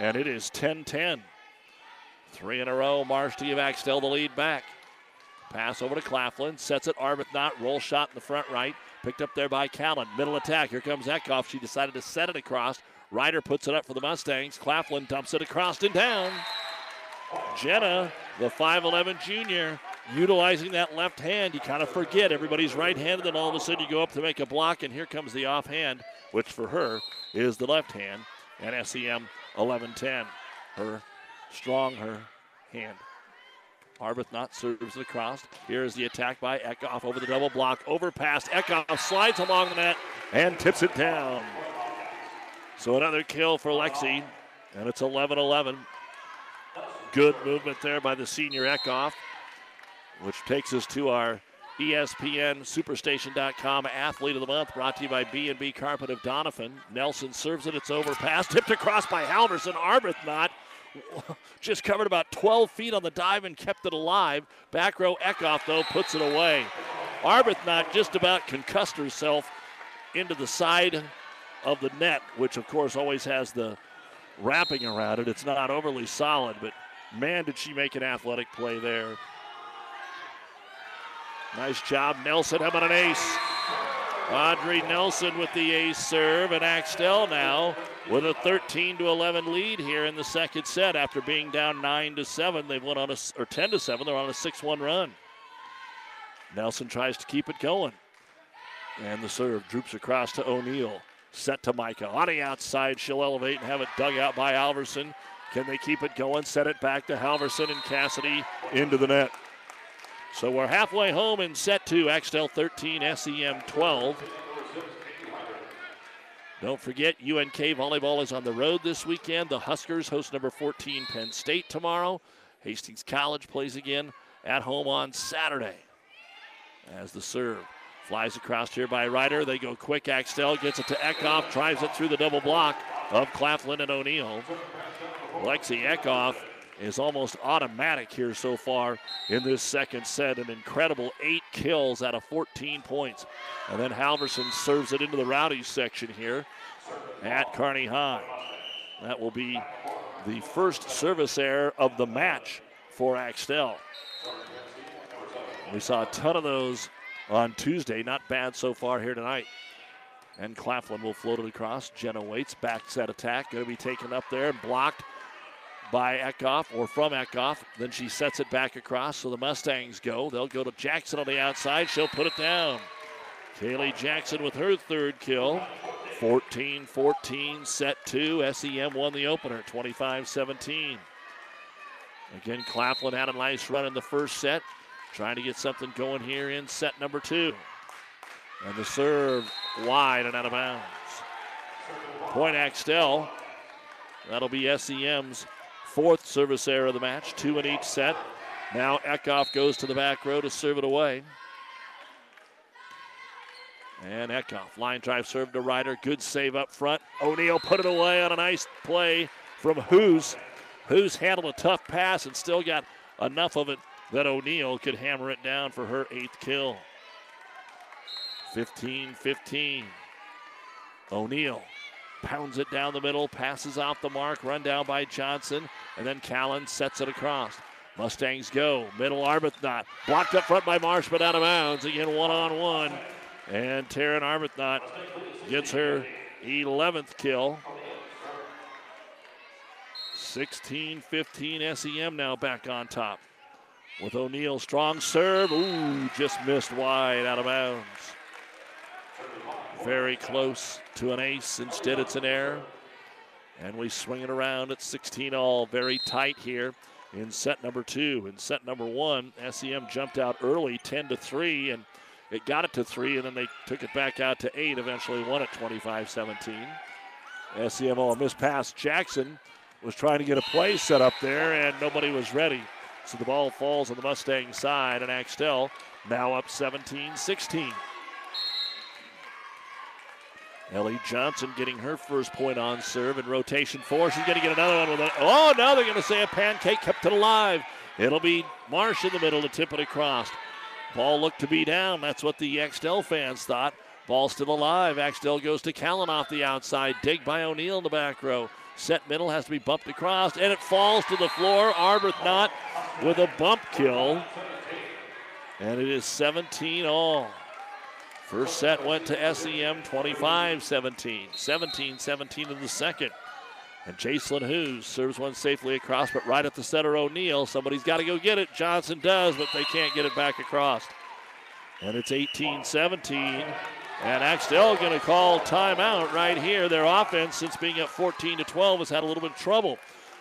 And it is 10-10. Three in a row, Marsh to give Axtell the lead back. Pass over to Claflin, sets it, Arbuthnot, roll shot in the front right, picked up there by Callen. Middle attack, here comes Eckhoff. She decided to set it across. Ryder puts it up for the Mustangs. Claflin dumps it across and down. Jenna, the 5'11 junior, utilizing that left hand. You kind of forget everybody's right-handed, and all of a sudden you go up to make a block, and here comes the offhand, which for her is the left hand, and SEM 11-10. Her hand. Arbuthnot serves it across. Here's the attack by Eckhoff over the double block. Overpass, Eckhoff slides along the net and tips it down. So another kill for Lexi, and it's 11-11. Good movement there by the senior Eckhoff, which takes us to our ESPN Superstation.com Athlete of the Month, brought to you by B&B Carpet of Donovan. Nelson serves it, it's overpass, tipped across by Halverson. Arbuthnot just covered about 12 feet on the dive and kept it alive. Back row Eckhoff, though, puts it away. Arbuthnot just about concussed herself into the side of the net, which, of course, always has the wrapping around it. It's not overly solid, but, man, did she make an athletic play there. Nice job, Nelson. How about an ace? Audrey Nelson with the ace serve, and Axtell now with a 13-11 lead here in the second set. After being down 9-7, they've went on a, or 10-7, they're on a 6-1 run. Nelson tries to keep it going. And the serve droops across to O'Neill. Set to Micah. On the outside, she'll elevate and have it dug out by Halverson. Can they keep it going? Set it back to Halverson, and Cassidy into the net. So we're halfway home in set two. Axtell 13, SEM 12. Don't forget, UNK volleyball is on the road this weekend. The Huskers host number 14 Penn State tomorrow. Hastings College plays again at home on Saturday. As the serve flies across here by Ryder. They go quick. Axtell gets it to Eckhoff, drives it through the double block of Claflin and O'Neill. Lexi Eckhoff is almost automatic here so far in this second set. An incredible 8 kills out of 14 points. And then Halverson serves it into the Rowdies section here at Kearney High. That will be the first service error of the match for Axtell. We saw a ton of those on Tuesday. Not bad so far here tonight. And Claflin will float it across. Jenna waits, back set attack. Going to be taken up there and blocked by Eckhoff, or from Eckhoff. Then she sets it back across, so the Mustangs go. They'll go to Jackson on the outside. She'll put it down. Kaylee Jackson with her third kill. 14-14, set two. SEM won the opener, 25-17. Again, Claflin had a nice run in the first set, trying to get something going here in set number two. And the serve wide and out of bounds. Point Axtell. That'll be SEM's 4th service error of the match, 2 in each set. Now Eckhoff goes to the back row to serve it away. And Eckhoff, line drive serve to Ryder, good save up front. O'Neill put it away on a nice play from Hoos. Hoos handled a tough pass and still got enough of it that O'Neill could hammer it down for her 8th kill. 15-15, O'Neill. Pounds it down the middle, passes off the mark, run down by Johnson, and then Callen sets it across. Mustangs go, middle Arbuthnot, blocked up front by Marsh, but out of bounds. Again, one-on-one, and Taryn Arbuthnot gets her 11th kill. 16-15, SEM now back on top. With O'Neill, strong serve, ooh, just missed wide, out of bounds. Very close to an ace. Instead, it's an error. And we swing it around at 16-all. Very tight here in set number two. In set number one, SEM jumped out early, 10-3, and it got it to 3, and then they took it back out to 8, eventually won it 25-17. SEM on a missed pass. Jackson was trying to get a play set up there, and nobody was ready. So the ball falls on the Mustang side, and Axtell now up 17-16. Ellie Johnson getting her first point on serve in rotation four. She's going to get another one with it. Oh, now they're going to say a pancake, kept it alive. It'll be Marsh in the middle to tip it across. Ball looked to be down. That's what the Axtell fans thought. Ball still alive. Axtell goes to Callen off the outside. Dig by O'Neill in the back row. Set middle has to be bumped across, and it falls to the floor. Arbuthnot with a bump kill. And it is 17 all. First set went to SEM 25-17. 17-17 in the second. And Jacelyn Hoos serves one safely across, but right at the center, O'Neill. Somebody's got to go get it. Johnson does, but they can't get it back across. And it's 18-17. And Axtell going to call timeout right here. Their offense, since being up 14-12, has had a little bit of trouble.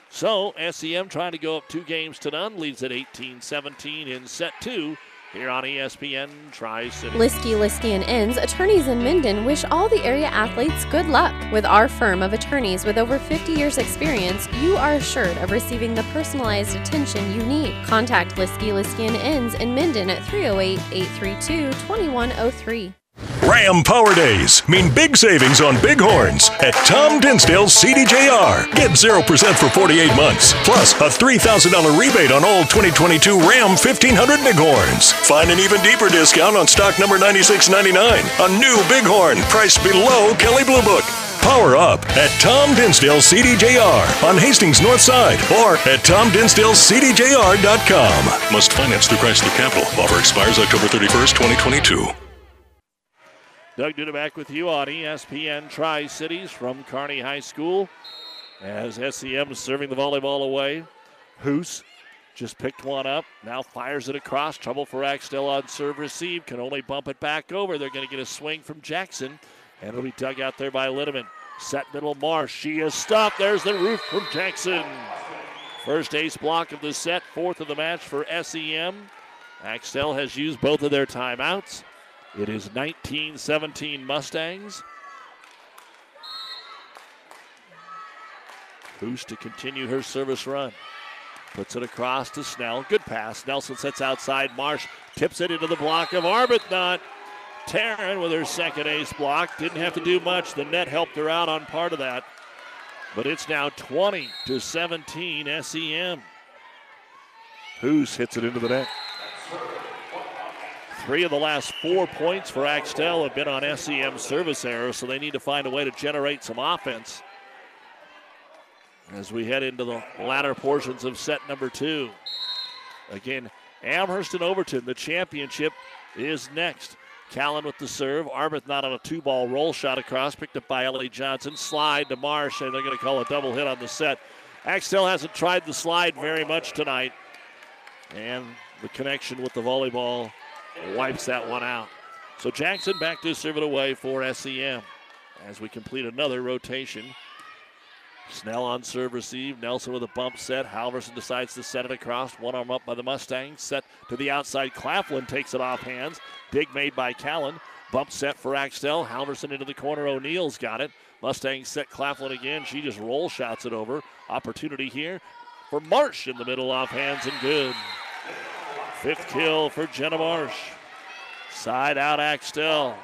So SEM trying to go up 2 games to none, leads at 18-17 in set 2 here on ESPN Tri-City. Liskey, Liskey & Inns, attorneys in Minden wish all the area athletes good luck. With our firm of attorneys with over 50 years experience, you are assured of receiving the personalized attention you need. Contact Liskey, Liskey & Inns in Minden at 308-832-2103. Ram Power Days mean big savings on big horns at Tom Dinsdale's CDJR. Get 0% for 48 months, plus a $3,000 rebate on all 2022 Ram 1500 Bighorns. Find an even deeper discount on stock number 9699, a new Bighorn priced below Kelley Blue Book. Power up at Tom Dinsdale's CDJR on Hastings North Side or at TomDinsdale'sCDJR.com. Must finance through Chrysler Capital. Offer expires October 31st, 2022. Doug Duda back with you on ESPN Tri-Cities from Kearney High School as SEM is serving the volleyball away. Hoos just picked one up, now fires it across. Trouble for Axtell on serve receive, can only bump it back over. They're going to get a swing from Jackson, and it'll be dug out there by Linneman. Set middle Marsh, she is stopped. There's the roof from Jackson. First ace block of the set, fourth of the match for SEM. Axtell has used both of their timeouts. It is 19-17 Mustangs. Hoos to continue her service run. Puts it across to Snell. Good pass. Nelson sets outside. Marsh tips it into the block of Arbuthnot. Taryn with her second ace block. Didn't have to do much. The net helped her out on part of that. But it's now 20-17 SEM. Hoos hits it into the net. 3 of the last 4 points for Axtell have been on SEM service error, so they need to find a way to generate some offense as we head into the latter portions of set number 2. Again, Amherst and Overton, the championship is next. Callen with the serve. Arbuthnot on a 2-ball roll shot across, picked up by Ellie Johnson. Slide to Marsh, and they're going to call a double hit on the set. Axtell hasn't tried the slide very much tonight, and the connection with the volleyball wipes that one out. So Jackson back to serve it away for SEM as we complete another rotation. Snell on serve receive. Nelson with a bump set. Halverson decides to set it across. One arm up by the Mustangs. Set to the outside. Claflin takes it off hands. Dig made by Callen. Bump set for Axtell. Halverson into the corner. O'Neill's got it. Mustangs set Claflin again. She just roll shots it over. Opportunity here for Marsh in the middle off hands and good. 5th kill for Jenna Marsh. Side out Axtell.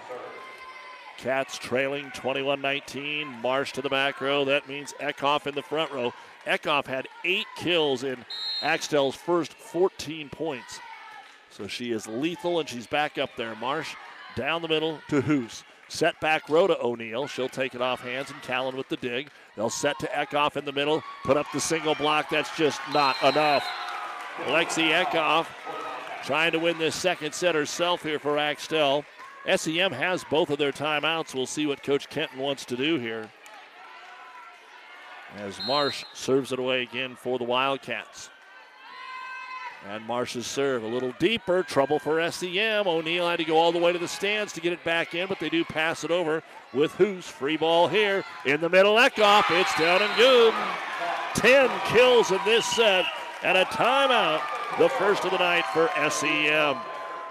Cats trailing 21-19. Marsh to the back row. That means Eckhoff in the front row. Eckhoff had 8 kills in Axtell's first 14 points. So she is lethal, and she's back up there. Marsh down the middle to Hoos. Set back row to O'Neill. She'll take it off hands, and Callen with the dig. They'll set to Eckhoff in the middle. Put up the single block. That's just not enough. Lexi Eckhoff trying to win this second set herself here for Axtell. SEM has both of their timeouts. We'll see what Coach Kenton wants to do here as Marsh serves it away again for the Wildcats. And Marsh's serve a little deeper. Trouble for SEM. O'Neill had to go all the way to the stands to get it back in, but they do pass it over with Hoos. Free ball here in the middle. Eckhoff, it's down and good. 10 kills in this set. And a timeout, the first of the night for SEM.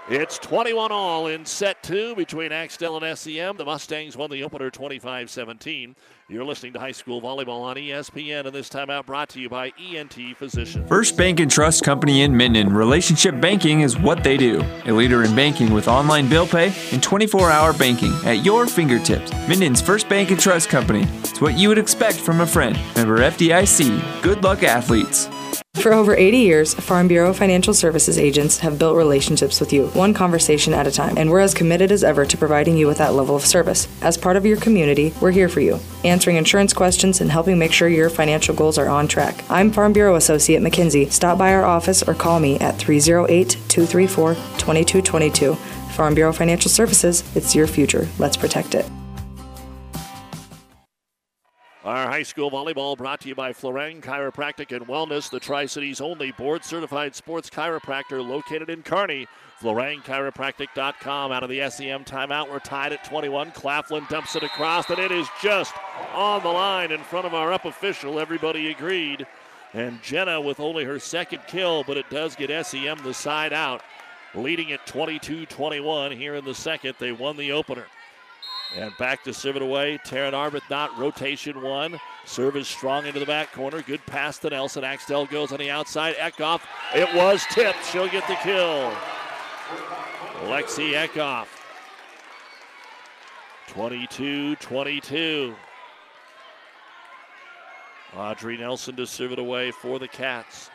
It's 21-all in set two between Axtell and SEM. The Mustangs won the opener 25-17. You're listening to High School Volleyball on ESPN, and this timeout brought to you by ENT Physicians. First Bank and Trust Company in Minden. Relationship banking is what they do. A leader in banking with online bill pay and 24-hour banking at your fingertips. Minden's First Bank and Trust Company. It's what you would expect from a friend. Member FDIC. Good luck, athletes. For over 80 years, Farm Bureau Financial Services agents have built relationships with you, one conversation at a time, and we're as committed as ever to providing you with that level of service. As part of your community, we're here for you, answering insurance questions and helping make sure your financial goals are on track. I'm Farm Bureau Associate McKenzie. Stop by our office or call me at 308-234-2222. Farm Bureau Financial Services, it's your future. Let's protect it. Our high school volleyball brought to you by Florang Chiropractic and Wellness, the Tri-Cities only board-certified sports chiropractor located in Kearney. FlorangChiropractic.com. Out of the SEM timeout, we're tied at 21. Claflin dumps it across, and it is just on the line in front of our up official. Everybody agreed. And Jenna with only her second kill, but it does get SEM the side out, leading at 22-21 here in the second. They won the opener. And back to serve it away, Taryn Arbuthnot, rotation one. Serve is strong into the back corner. Good pass to Nelson. Axtell goes on the outside. Eckhoff, it was tipped. She'll get the kill. Lexi Eckhoff. 22-22. Audrey Nelson to serve it away for the Cats.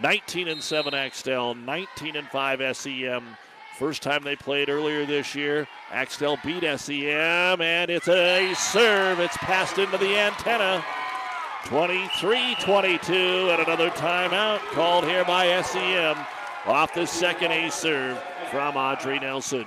19-7 Axtell, 19-5 SEM. First time they played earlier this year. Axtell beat SEM, and it's a serve. It's passed into the antenna. 23-22, and another timeout called here by SEM off the second ace serve from Audrey Nelson.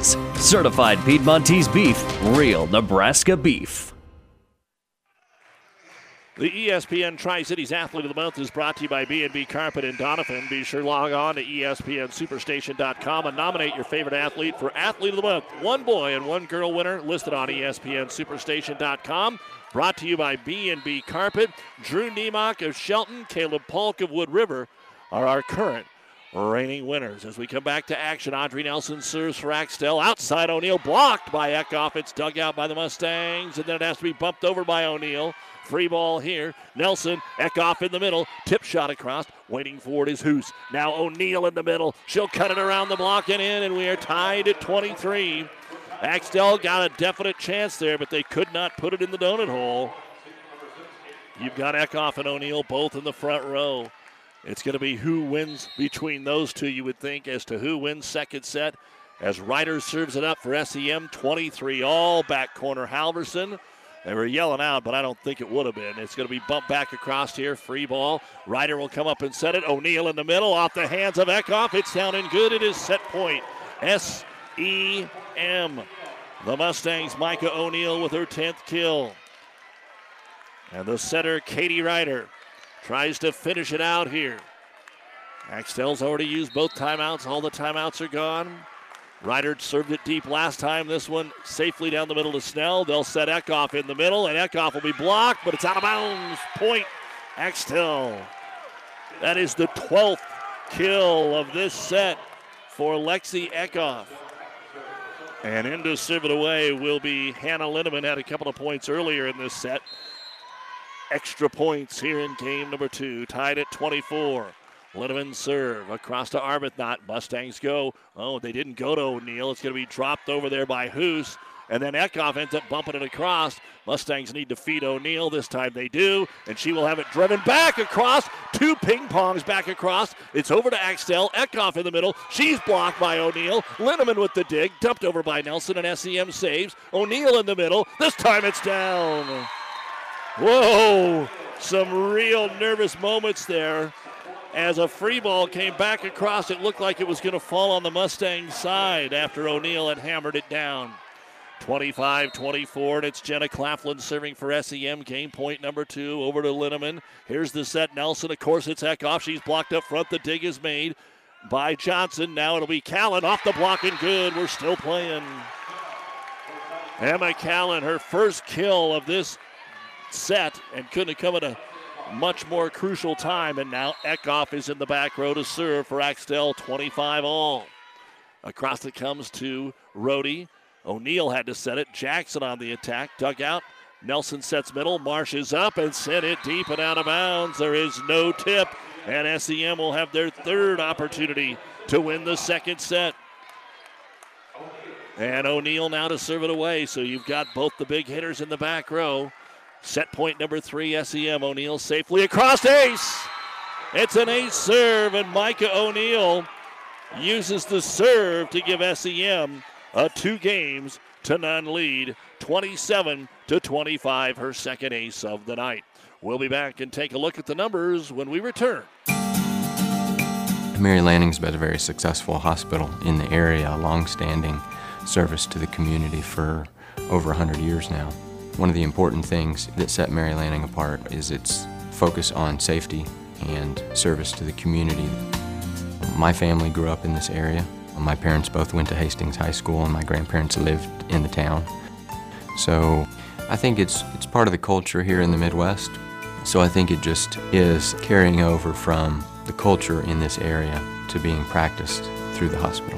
Certified Piedmontese beef, real Nebraska beef. The ESPN Tri-Cities Athlete of the Month is brought to you by B&B Carpet and Donovan. Be sure to log on to ESPNSuperstation.com and nominate your favorite athlete for Athlete of the Month. One boy and one girl winner listed on ESPNSuperstation.com. Brought to you by B&B Carpet. Drew Niemock of Shelton, Caleb Polk of Wood River are our current reigning winners. As we come back to action, Audrey Nelson serves for Axtell. Outside O'Neill, blocked by Eckhoff. It's dug out by the Mustangs, and then it has to be bumped over by O'Neill. Free ball here. Nelson, Eckhoff in the middle. Tip shot across. Waiting for it is Hoos. Now O'Neill in the middle. She'll cut it around the block and in, and we are tied at 23. Axtell got a definite chance there, but they could not put it in the donut hole. You've got Eckhoff and O'Neill both in the front row. It's going to be who wins between those two, you would think, as to who wins second set. As Ryder serves it up for SEM, 23-all, back corner Halverson. They were yelling out, but I don't think it would have been. It's going to be bumped back across here, free ball. Ryder will come up and set it. O'Neill in the middle, off the hands of Eckhoff. It's down and good. It is set point. SEM. The Mustangs, Micah O'Neill with her 10th kill. And the setter, Katie Ryder, tries to finish it out here. Axtell's already used both timeouts. All the timeouts are gone. Ryder served it deep last time. This one safely down the middle to Snell. They'll set Eckhoff in the middle, and Eckhoff will be blocked, but it's out of bounds. Point, Axtell. That is the 12th kill of this set for Lexi Eckhoff. And into serve it away will be Hannah Linneman. Had a couple of points earlier in this set. Extra points here in game number two, tied at 24. Linneman serve across to Arbuthnot. Mustangs go. Oh, they didn't go to O'Neill. It's going to be dropped over there by Hoos. And then Eckhoff ends up bumping it across. Mustangs need to feed O'Neill. This time they do. And she will have it driven back across. Two ping pongs back across. It's over to Axtell. Eckhoff in the middle. She's blocked by O'Neill. Linneman with the dig. Dumped over by Nelson, and SEM saves. O'Neill in the middle. This time it's down. Whoa, some real nervous moments there as a free ball came back across. It looked like it was going to fall on the Mustang side after O'Neill had hammered it down. 25-24, and it's Jenna Claflin serving for SEM. Game point number two over to Linneman. Here's the set. Nelson, of course, it's Eckhoff. She's blocked up front. The dig is made by Johnson. Now it'll be Callen off the block and good. We're still playing. Emma Callen, her first kill of this set, and couldn't have come at a much more crucial time. And now Eckhoff is in the back row to serve for Axtell. 25-all. Across it comes to Rohdey. O'Neill had to set it. Jackson on the attack. Dug out. Nelson sets middle. Marsh is up and sent it deep and out of bounds. There is no tip. And SEM will have their third opportunity to win the second set. And O'Neill now to serve it away. So you've got both the big hitters in the back row. Set point number three, SEM. O'Neill safely across. Ace. It's an ace serve. And Micah O'Neill uses the serve to give SEM a 2-0 lead, 27-25, her second ace of the night. We'll be back and take a look at the numbers when we return. Mary Lanning's been a very successful hospital in the area, a long-standing service to the community for over 100 years now. One of the important things that set Mary Lanning apart is its focus on safety and service to the community. My family grew up in this area. My parents both went to Hastings High School, and my grandparents lived in the town. So I think it's part of the culture here in the Midwest. So I think it just is carrying over from the culture in this area to being practiced through the hospital.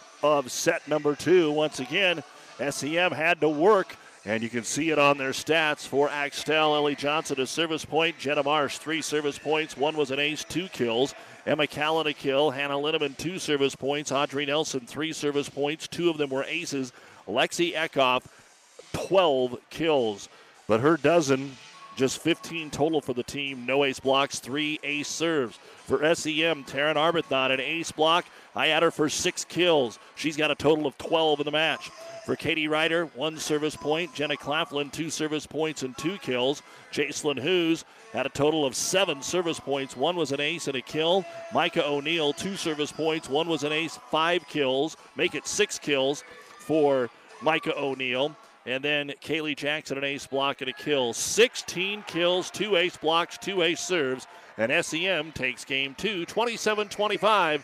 of set number two. Once again, SEM had to work, and you can see it on their stats for Axtell. Ellie Johnson, a service point. Jenna Marsh, 3 service points. 1 was an ace, 2 kills. Emma Callen, a kill. Hannah Linneman, 2 service points. Audrey Nelson, 3 service points. 2 of them were aces. Lexi Eckhoff, 12 kills. But her dozen, just 15 total for the team. No ace blocks, 3 ace serves. For SEM, Taryn Arbuthnot, an ace block. I had her for 6 kills. She's got a total of 12 in the match. For Katie Ryder, 1 service point. Jenna Claflin, 2 service points and 2 kills. Jacelyn Hoos had a total of 7 service points. 1 was an ace and a kill. Micah O'Neill, 2 service points. 1 was an ace, 5 kills. Make it 6 kills for Micah O'Neill. And then Kaylee Jackson, an ace block and a kill. 16 kills, 2 ace blocks, 2 ace serves. And SEM takes game two, 27-25.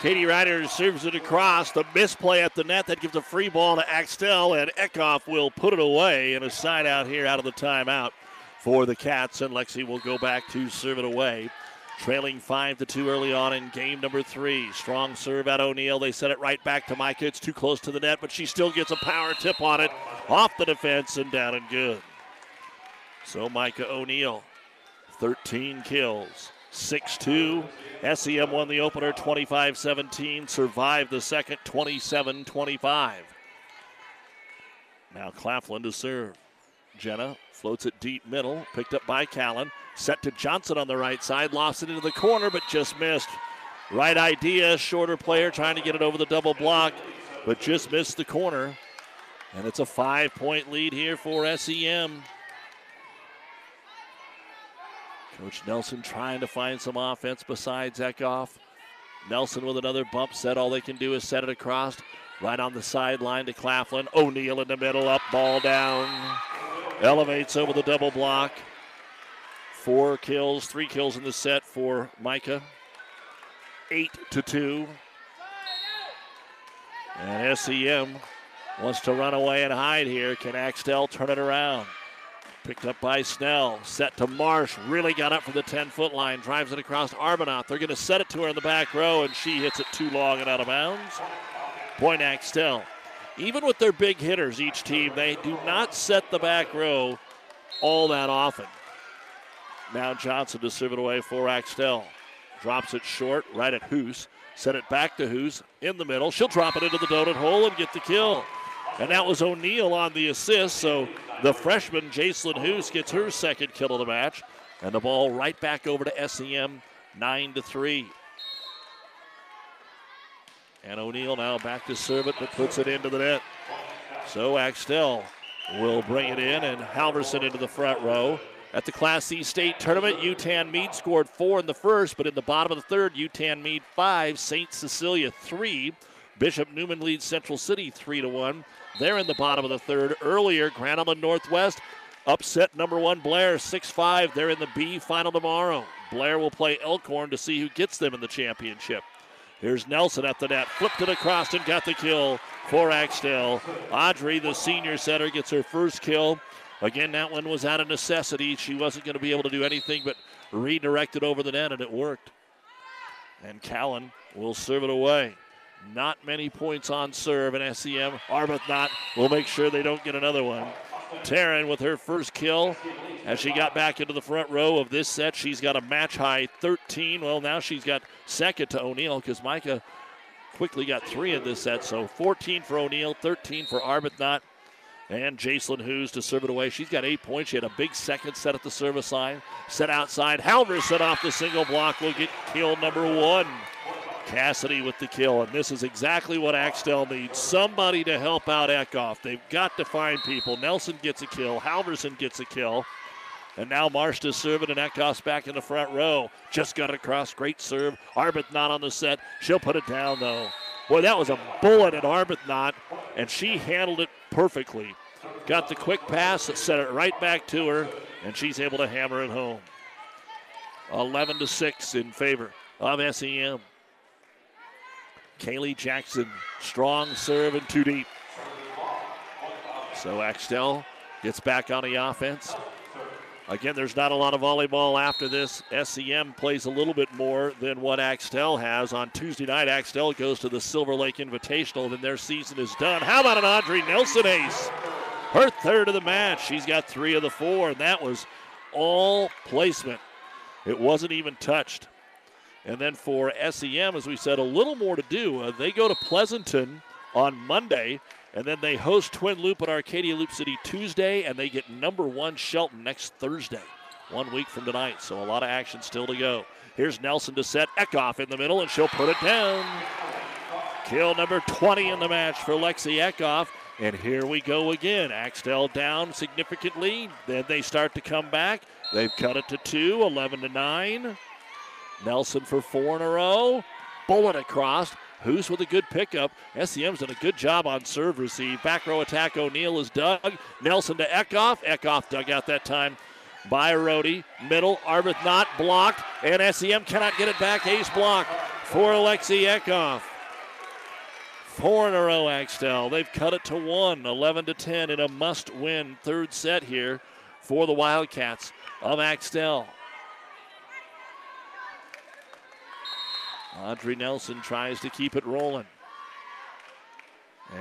Katie Ryder serves it across. The misplay at the net that gives a free ball to Axtell, and Eckhoff will put it away in a side out here out of the timeout for the Cats, and Lexi will go back to serve it away. Trailing 5-2 early on in game number 3. Strong serve at O'Neill. They set it right back to Micah. It's too close to the net, but she still gets a power tip on it. Off the defense and down and good. So Micah O'Neill, 13 kills. 6-2. SEM won the opener 25-17, survived the second 27-25. Now Claflin to serve. Jenna floats it deep middle, picked up by Callen, set to Johnson on the right side, lost it into the corner but just missed. Right idea, shorter player trying to get it over the double block but just missed the corner. And it's a 5-point lead here for SEM. Coach Nelson trying to find some offense besides Eckhoff. Nelson with another bump set. All they can do is set it across. Right on the sideline to Claflin. O'Neill in the middle, up, ball down. Elevates over the double block. 3 kills in the set for Micah. 8-2. And SEM wants to run away and hide here. Can Axtell turn it around? Picked up by Snell, set to Marsh, really got up from the 10-foot line, drives it across Arbuthnot. They're going to set it to her in the back row, and she hits it too long and out of bounds. Point Axtell. Even with their big hitters, each team, they do not set the back row all that often. Now Johnson to serve it away for Axtell. Drops it short, right at Hoos. Set it back to Hoos in the middle. She'll drop it into the donut hole and get the kill. And that was O'Neill on the assist, so the freshman Jacelyn Hoos gets her second kill of the match. And the ball right back over to SEM, 9-3. And O'Neill now back to serve it, but puts it into the net. So Axtell will bring it in, and Halverson into the front row. At the Class C State Tournament, UTAN Meade scored 4 in the first, but in the bottom of the third, UTAN Meade 5, St. Cecilia 3. Bishop Newman leads Central City 3-1. They're in the bottom of the third. Earlier, Grand Island Northwest upset number 1 Blair 6-5. They're in the B final tomorrow. Blair will play Elkhorn to see who gets them in the championship. Here's Nelson at the net. Flipped it across and got the kill for Axtell. Audrey, the senior setter, gets her first kill. Again, that one was out of necessity. She wasn't going to be able to do anything but redirect it over the net, and it worked. And Callen will serve it away. Not many points on serve, and SEM Arbuthnot will make sure they don't get another one. Taryn with her first kill as she got back into the front row of this set. She's got a match-high 13. Well, now she's got second to O'Neill because Micah quickly got three in this set. So 14 for O'Neill, 13 for Arbuthnot, and Jacelyn Hoos to serve it away. She's got 8 points. She had a big second set at the service line. Set outside. Halverson off the single block will get kill number one. Cassidy with the kill, and this is exactly what Axtell needs. Somebody to help out Eckhoff. They've got to find people. Nelson gets a kill. Halverson gets a kill. And now Marsh to serve it, and Eckhoff's back in the front row. Just got across. Great serve. Arbuthnot on the set. She'll put it down, though. Boy, that was a bullet at Arbuthnot, and she handled it perfectly. Got the quick pass, set it right back to her, and she's able to hammer it home. 11-6 in favor of SEM. Kaylee Jackson, strong serve and two deep. So Axtell gets back on the offense. Again, there's not a lot of volleyball after this. SEM plays a little bit more than what Axtell has. On Tuesday night, Axtell goes to the Silver Lake Invitational, then their season is done. How about an Audrey Nelson ace? Her third of the match. She's got three of the four, and that was all placement. It wasn't even touched. And then for SEM, as we said, a little more to do. They go to Pleasanton on Monday, and then they host Twin Loop at Arcadia Loop City Tuesday, and they get #1 Shelton next Thursday, 1 week from tonight. So a lot of action still to go. Here's Nelson to set Eckhoff in the middle, and she'll put it down. Kill number 20 in the match for Lexi Eckhoff. And here we go again. Axtell down significantly. Then they start to come back. They've cut it to two, 11-9. Nelson for four in a row. Bullet across. Hoos with a good pickup. SEM's done a good job on serve receive. Back row attack. O'Neill is dug. Nelson to Eckhoff. Eckhoff dug out that time by Rohdey. Middle. Arbuthnot blocked. And SEM cannot get it back. Ace block for Alexi Eckhoff. Four in a row, Axtell. They've cut it to one. 11-10 in a must-win third set here for the Wildcats of Axtell. Audrey Nelson tries to keep it rolling.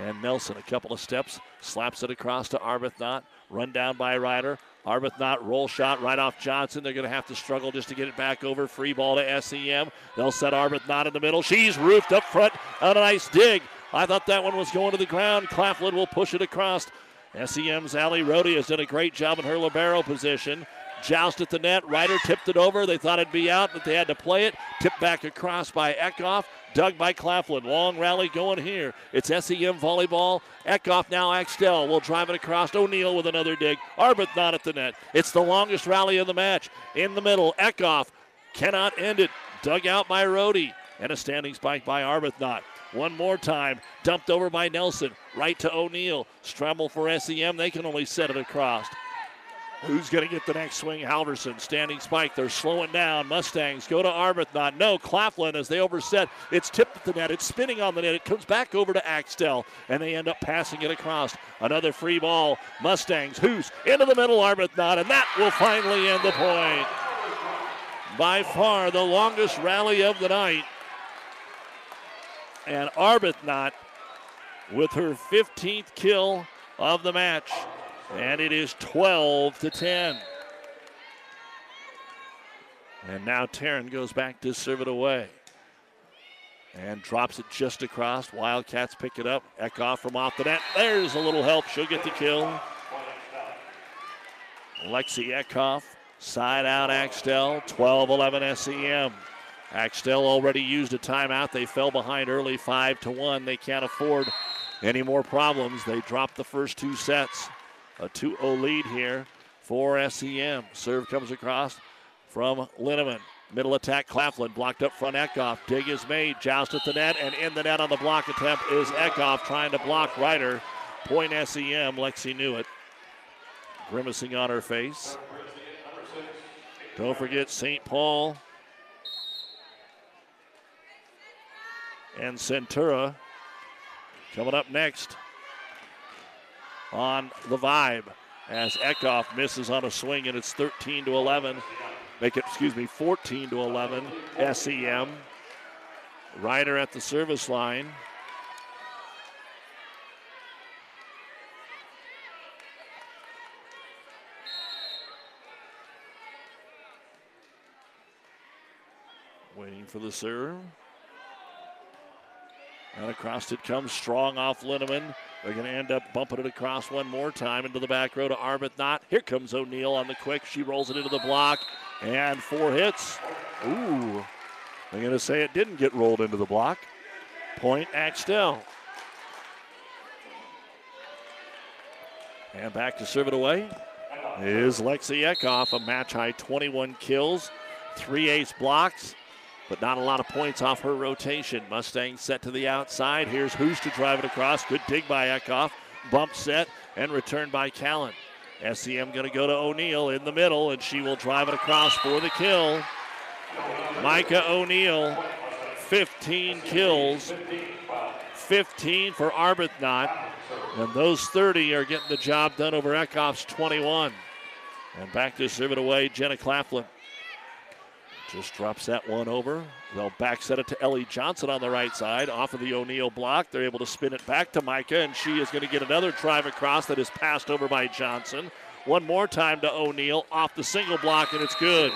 And Nelson, a couple of steps, slaps it across to Arbuthnot. Run down by Ryder. Arbuthnot roll shot right off Johnson. They're going to have to struggle just to get it back over. Free ball to SEM. They'll set Arbuthnot in the middle. She's roofed up front on a nice dig. I thought that one was going to the ground. Claflin will push it across. SEM's Allie Rohdey has done a great job in her libero position. Joust at the net. Ryder tipped it over. They thought it'd be out, but they had to play it. Tipped back across by Eckhoff. Dug by Claflin. Long rally going here. It's SEM volleyball. Eckhoff now Axtell will drive it across. O'Neill with another dig. Arbuthnot at the net. It's the longest rally of the match. In the middle, Eckhoff cannot end it. Dug out by Rohdey. And a standing spike by Arbuthnot. One more time. Dumped over by Nelson. Right to O'Neill. Stremble for SEM. They can only set it across. Who's going to get the next swing? Halverson, standing spike. They're slowing down. Mustangs go to Arbuthnot. No, Claflin as they overset. It's tipped at the net. It's spinning on the net. It comes back over to Axtell, and they end up passing it across. Another free ball. Mustangs, Hoos, into the middle, Arbuthnot, and that will finally end the point. By far the longest rally of the night. And Arbuthnot with her 15th kill of the match. And it is 12-10. And now Taryn goes back to serve it away. And drops it just across. Wildcats pick it up. Eckhoff from off the net. There's a little help. She'll get the kill. Lexi Eckhoff, side out Axtell. 12-11 SEM. Axtell already used a timeout. They fell behind early 5-1. They can't afford any more problems. They dropped the first two sets. A 2-0 lead here for SEM. Serve comes across from Linneman. Middle attack, Claflin, blocked up front, Eckhoff. Dig is made, joust at the net, and in the net on the block attempt is Eckhoff trying to block Ryder. Point SEM, Lexi knew it. Grimacing on her face. Don't forget St. Paul and Centura coming up next on the vibe as Eckhoff misses on a swing, and it's 13-11. 14-11 SEM. Ryder at the service line. Green for the serve. And across it comes strong off Linneman. They're going to end up bumping it across one more time into the back row to Arbuthnot. Here comes O'Neill on the quick. She rolls it into the block. And four hits. Ooh. They're going to say it didn't get rolled into the block. Point Axtell. And back to serve it away is Lexi Eckhoff. A match-high 21 kills, 3 ace blocks, but not a lot of points off her rotation. Mustang set to the outside. Here's Hoos to drive it across. Good dig by Eckhoff. Bump set and return by Callen. SEM going to go to O'Neill in the middle, and she will drive it across for the kill. Micah O'Neill, 15 kills, 15 for Arbuthnot. And those 30 are getting the job done over Eckhoff's 21. And back to serve it away, Jenna Claflin. Just drops that one over. They'll back set it to Ellie Johnson on the right side. Off of the O'Neill block, they're able to spin it back to Micah, and she is going to get another drive across that is passed over by Johnson. One more time to O'Neill, off the single block, and it's good.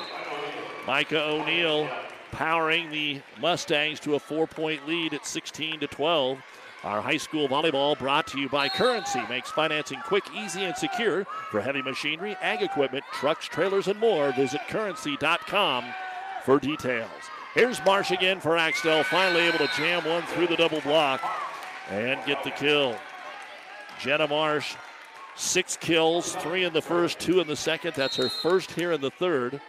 Micah O'Neill powering the Mustangs to a 4-point lead at 16-12. Our high school volleyball brought to you by Currency. Makes financing quick, easy, and secure. For heavy machinery, ag equipment, trucks, trailers, and more, visit currency.com for details. Here's Marsh again for Axtell, finally able to jam one through the double block and get the kill. Jenna Marsh, 6 kills, 3 in the first, 2 in the second. That's her first here in the third.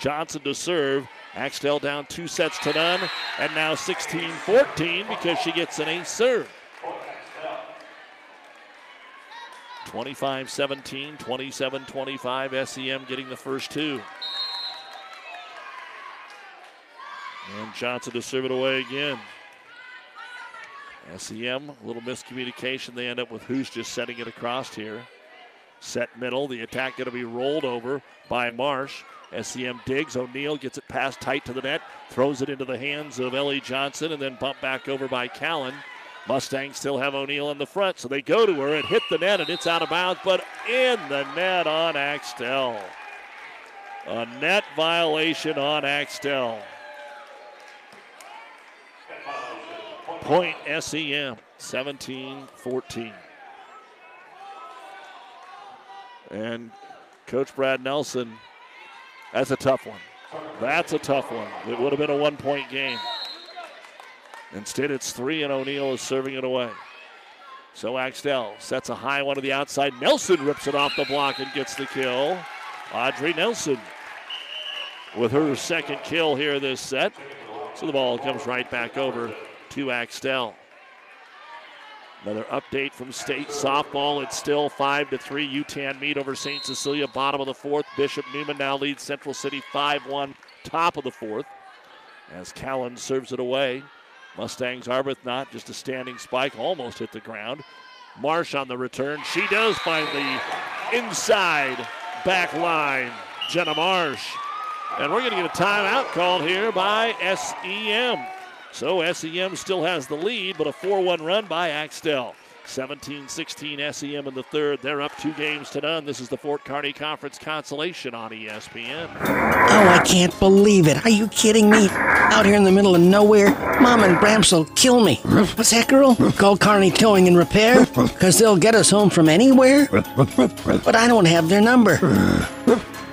Johnson to serve. Axtell down 2 sets to none, and now 16-14 because she gets an ace serve. 25-17, 27-25, SEM getting the first 2. And Johnson to serve it away again. SEM, a little miscommunication. They end up with Hoos just setting it across here. Set middle, the attack going to be rolled over by Marsh. SEM digs, O'Neill gets it past tight to the net, throws it into the hands of Ellie Johnson, and then bumped back over by Callen. Mustangs still have O'Neill in the front, so they go to her. It hit the net, and it's out of bounds, but in the net on Axtell. A net violation on Axtell. Point SEM, 17-14. And Coach Brad Nelson, that's a tough one. That's a tough one. It would have been a 1-point game. Instead, it's 3, and O'Neill is serving it away. So Axtell sets a high one to the outside. Nelson rips it off the block and gets the kill. Audrey Nelson with her second kill here this set. So the ball comes right back over to Axtell. Another update from state softball. It's still 5-3. UTAN meet over St. Cecilia, bottom of the fourth. Bishop Newman now leads Central City 5-1, top of the fourth. As Callen serves it away. Mustangs Arbuthnot, just a standing spike, almost hit the ground. Marsh on the return. She does find the inside back line, Jenna Marsh. And we're going to get a timeout called here by SEM. So SEM still has the lead, but a 4-1 run by Axtell. 17-16 SEM in the third. They're up 2 games to none. This is the Fort Kearney Conference Consolation on ESPN. Oh, I can't believe it. Are you kidding me? Out here in the middle of nowhere, Mom and Bramps will kill me. What's that, girl? Call Kearney Towing and Repair? Because they'll get us home from anywhere? But I don't have their number.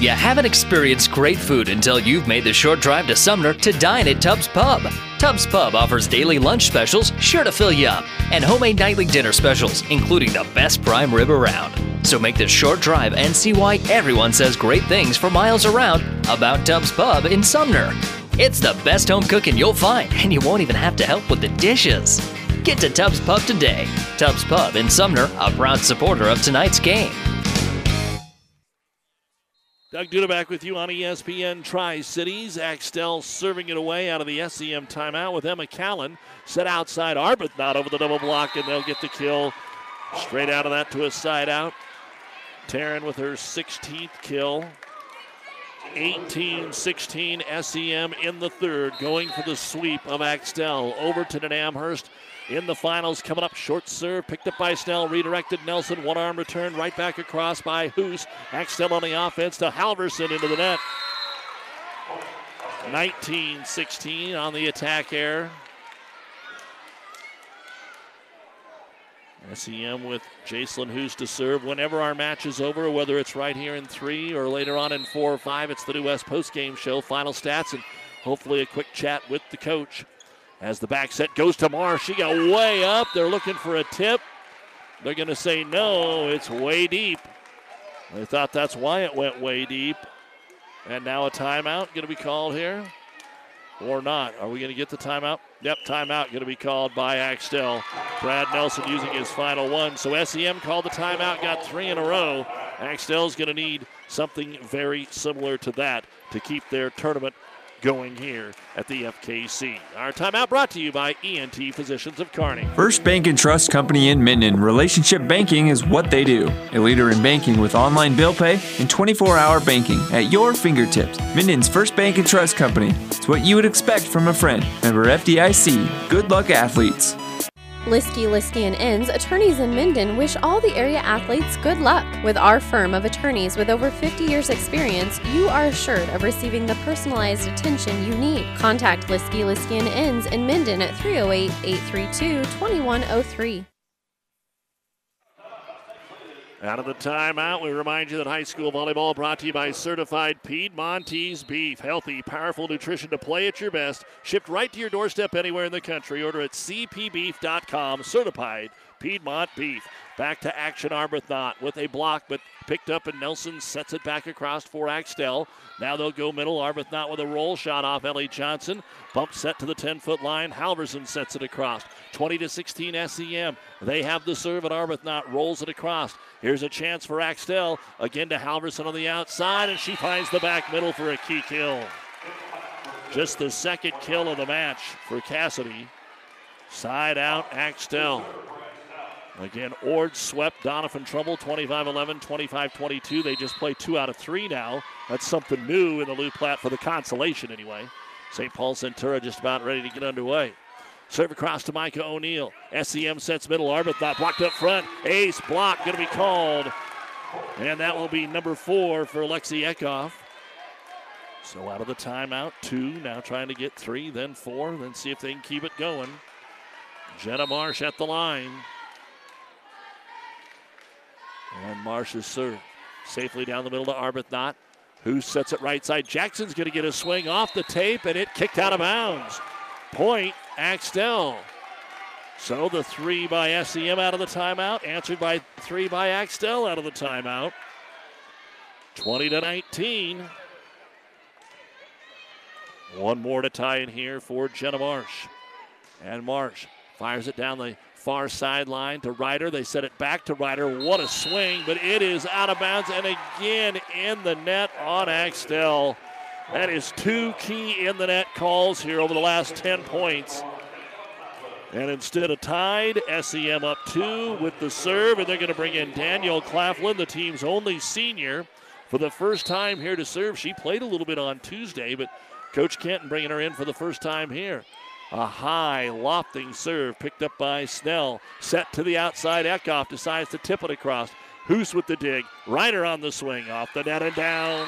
You haven't experienced great food until you've made the short drive to Sumner to dine at Tubbs Pub. Tubbs Pub offers daily lunch specials sure to fill you up and homemade nightly dinner specials, including the best prime rib around. So make this short drive and see why everyone says great things for miles around about Tubbs Pub in Sumner. It's the best home cooking you'll find, and you won't even have to help with the dishes. Get to Tubbs Pub today. Tubbs Pub in Sumner, a proud supporter of tonight's game. Doug Duda back with you on ESPN Tri-Cities. Axtell serving it away out of the SEM timeout with Emma Callen. Set outside Arbuthnot over the double block, and they'll get the kill. Straight out of that to a side out. Taryn with her 16th kill. 18-16 SEM in the third, going for the sweep of Axtell. Overton and Amherst in the finals coming up. Short serve picked up by Snell, redirected Nelson, one arm return right back across by Hoos. Axtell on the offense to Halverson into the net. 19-16 on the attack air. SEM with Jacelyn Hoos to serve. Whenever our match is over, whether it's right here in 3 or later on in 4 or 5, it's the New West postgame show. Final stats and hopefully a quick chat with the coach. As the back set goes to Marsh, she got way up. They're looking for a tip. They're going to say no. It's way deep. They thought that's why it went way deep. And now a timeout going to be called here, or not. Are we going to get the timeout? Yep, timeout going to be called by Axtell. Brad Nelson using his final one. So SEM called the timeout, got 3 in a row. Axtell's going to need something very similar to that to keep their tournament going here at the FKC. Our timeout brought to you by ENT Physicians of Kearney. First Bank and Trust Company in Minden. Relationship banking is what they do. A leader in banking with online bill pay and 24-hour banking at your fingertips. Minden's First Bank and Trust Company. It's what you would expect from a friend. Member FDIC. Good luck, athletes. Liskey, Liskey & Inns, attorneys in Minden wish all the area athletes good luck. With our firm of attorneys with over 50 years experience, you are assured of receiving the personalized attention you need. Contact Liskey, Liskey & Inns in Minden at 308-832-2103. Out of the timeout, we remind you that high school volleyball brought to you by certified Piedmontese beef. Healthy, powerful nutrition to play at your best. Shipped right to your doorstep anywhere in the country. Order at cpbeef.com. Certified Piedmont beef. Back to action, Arbuthnot with a block, but picked up, and Nelson sets it back across for Axtell. Now they'll go middle. Arbuthnot with a roll shot off Ellie Johnson. Bump set to the 10-foot line. Halverson sets it across. 20-16 SEM. They have the serve, and Arbuthnot rolls it across. Here's a chance for Axtell. Again to Halverson on the outside, and she finds the back middle for a key kill. Just the second kill of the match for Cassidy. Side out, Axtell. Again, Ord swept Donovan Trumbull, 25-11, 25-22. They just play 2 out of 3 now. That's something new in the Lou Platte for the consolation anyway. St. Paul Centura just about ready to get underway. Serve across to Micah O'Neill. SEM sets middle. Arbuthnot blocked up front. Ace block going to be called. And that will be number 4 for Lexi Eckhoff. So out of the timeout, 2. Now trying to get 3, then 4. Then see if they can keep it going. Jenna Marsh at the line. And Marsh is served safely down the middle to Arbuthnot, who sets it right side. Jackson's going to get a swing off the tape, and it kicked out of bounds. Point, Axtell. So the 3 by SEM out of the timeout, answered by 3 by Axtell out of the timeout. 20-19. One more to tie in here for Jenna Marsh. And Marsh fires it down the far sideline to Ryder. They set it back to Ryder. What a swing, but it is out of bounds, and again in the net on Axtell. That is 2 key in the net calls here over the last 10 points. And instead of tied, SEM up 2 with the serve, and they're going to bring in Danielle Claflin, the team's only senior, for the first time here to serve. She played a little bit on Tuesday, but Coach Kenton bringing her in for the first time here. A high, lofting serve picked up by Snell. Set to the outside, Eckhoff decides to tip it across. Hoos with the dig. Ryder on the swing, off the net and down.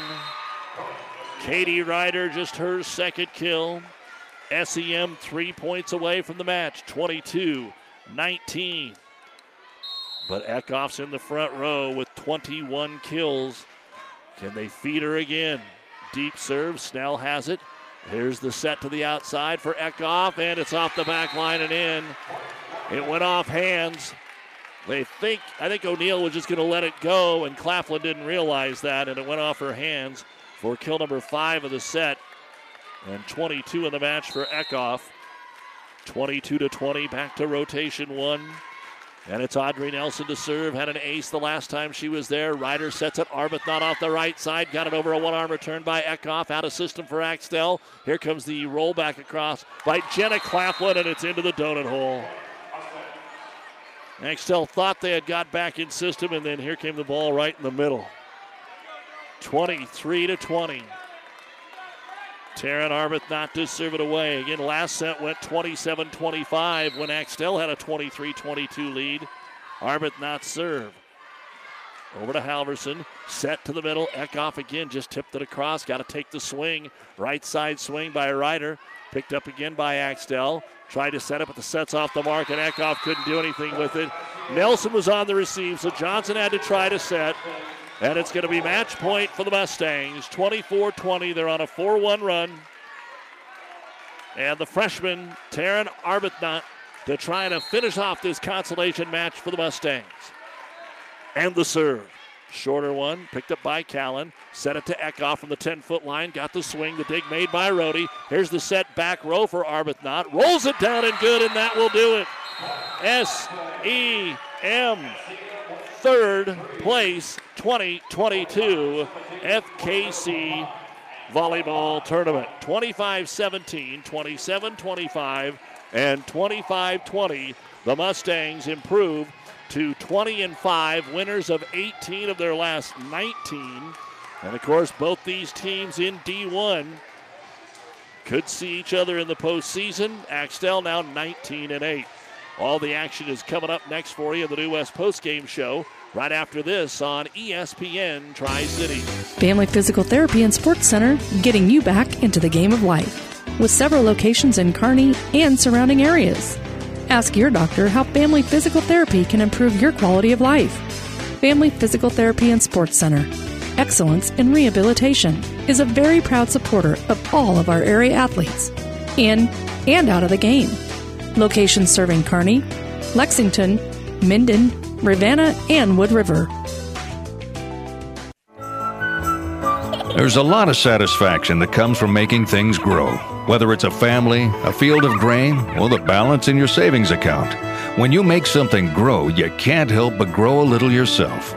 Katie Ryder, just her second kill. SEM 3 points away from the match, 22-19. But Eckhoff's in the front row with 21 kills. Can they feed her again? Deep serve, Snell has it. Here's the set to the outside for Eckhoff, and it's off the back line and in. It went off hands. I think O'Neill was just going to let it go, and Claflin didn't realize that, and it went off her hands for kill number 5 of the set. And 22 in the match for Eckhoff. 22-20, back to rotation 1. And it's Audrey Nelson to serve. Had an ace the last time she was there. Ryder sets it. Arbuthnot off the right side. Got it over a one-arm return by Eckhoff. Out of system for Axtell. Here comes the roll back across by Jenna Claflin, and it's into the donut hole. Axtell thought they had got back in system, and then here came the ball right in the middle. 23-20. Taryn Arbuthnot to serve it away. Again, last set went 27-25 when Axtell had a 23-22 lead. Arbuthnot serve. Over to Halverson, set to the middle. Eckhoff again, just tipped it across. Got to take the swing. Right side swing by Ryder. Picked up again by Axtell. Tried to set it, but the set's off the mark, and Eckhoff couldn't do anything with it. Nelson was on the receive, so Johnson had to try to set. And it's going to be match point for the Mustangs. 24-20, they're on a 4-1 run. And the freshman, Taryn Arbuthnot, to try to finish off this consolation match for the Mustangs. And the serve. Shorter one, picked up by Callen. Set it to Eckhoff from the 10-foot line. Got the swing, the dig made by Rohde. Here's the set back row for Arbuthnot. Rolls it down and good, and that will do it. SEM, third place, 2022 FKC volleyball tournament. 25-17, 27-25, and 25-20. The Mustangs improve to 20-5, winners of 18 of their last 19. And of course, both these teams in D1 could see each other in the postseason. Axtell now 19-8. All the action is coming up next for you in the New West Postgame Show, right after this on ESPN Tri-City. Family Physical Therapy and Sports Center, getting you back into the game of life, with several locations in Kearney and surrounding areas. Ask your doctor how Family Physical Therapy can improve your quality of life. Family Physical Therapy and Sports Center, excellence in rehabilitation, is a very proud supporter of all of our area athletes, in and out of the game. Locations serving Kearney, Lexington, Minden, Rivanna, and Wood River. There's a lot of satisfaction that comes from making things grow, whether it's a family, a field of grain, or the balance in your savings account. When you make something grow, you can't help but grow a little yourself.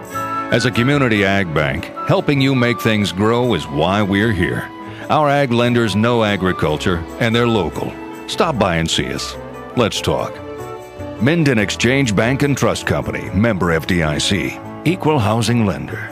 As a community ag bank, helping you make things grow is why we're here. Our ag lenders know agriculture, and they're local. Stop by and see us. Let's talk. Minden Exchange Bank and Trust Company, member FDIC, equal housing lender.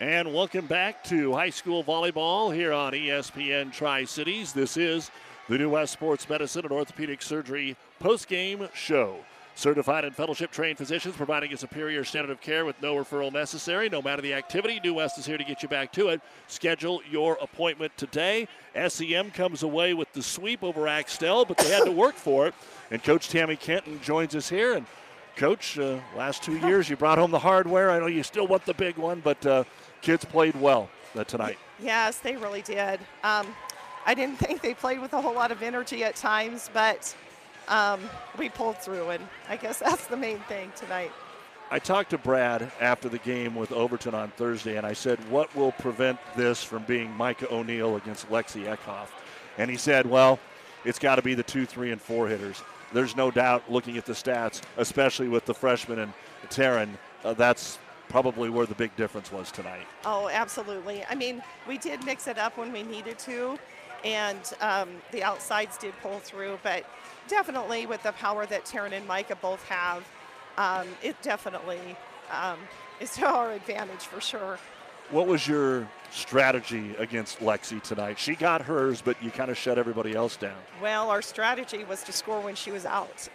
And welcome back to high school volleyball here on ESPN Tri-Cities. This is the New West Sports Medicine and Orthopedic Surgery postgame show. Certified and fellowship-trained physicians providing a superior standard of care with no referral necessary. No matter the activity, New West is here to get you back to it. Schedule your appointment today. SEM comes away with the sweep over Axtell, but they had to work for it. And Coach Tammy Kenton joins us here. And Coach, last 2 years you brought home the hardware. I know you still want the big one, but kids played well tonight. Yes, they really did. I didn't think they played with a whole lot of energy at times, but we pulled through, and I guess that's the main thing tonight. I talked to Brad after the game with Overton on Thursday, and I said, what will prevent this from being Micah O'Neill against Lexi Eckhoff? And he said, well, it's got to be the 2, 3, and 4 hitters. There's no doubt, looking at the stats, especially with the freshman and Taryn, that's probably where the big difference was tonight. Oh, absolutely. I mean, we did mix it up when we needed to, and the outsides did pull through, but definitely with the power that Taryn and Micah both have, it definitely is to our advantage for sure. What was your strategy against Lexi tonight? She got hers, but you kind of shut everybody else down. Well, our strategy was to score when she was out,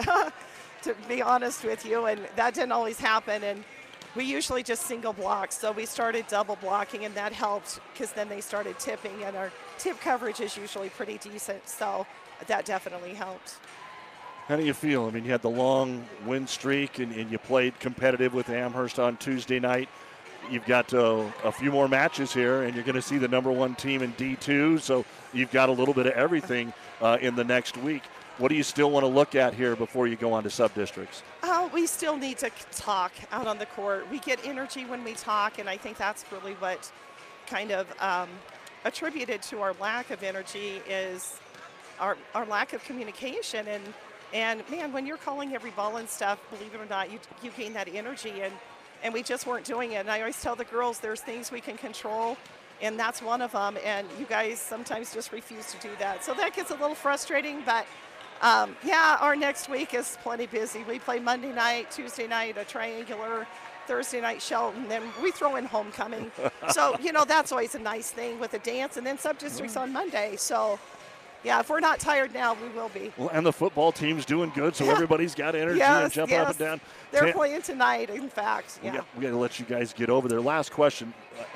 to be honest with you, and that didn't always happen. And we usually just single block, so we started double blocking, and that helped because then they started tipping, and our tip coverage is usually pretty decent, so that definitely helped. How do you feel? I mean, you had the long win streak, and you played competitive with Amherst on Tuesday night. You've got a few more matches here, and you're going to see the number 1 team in D2, so you've got a little bit of everything in the next week. What do you still want to look at here before you go on to sub-districts? We still need to talk out on the court. We get energy when we talk, and I think that's really what kind of attributed to our lack of energy is our lack of communication. And man, when you're calling every ball and stuff, believe it or not, you gain that energy, and we just weren't doing it. And I always tell the girls there's things we can control, and that's one of them, and you guys sometimes just refuse to do that. So that gets a little frustrating, but yeah, our next week is plenty busy. We play Monday night, Tuesday night, a triangular, Thursday night Shelton, then we throw in homecoming. So, you know, that's always a nice thing with a dance, and then sub-districts on Monday. So, yeah, if we're not tired now, we will be. Well, and the football team's doing good, so everybody's got energy and jumping up and down. They're playing tonight, in fact. Yeah. We got to let you guys get over there. Last question.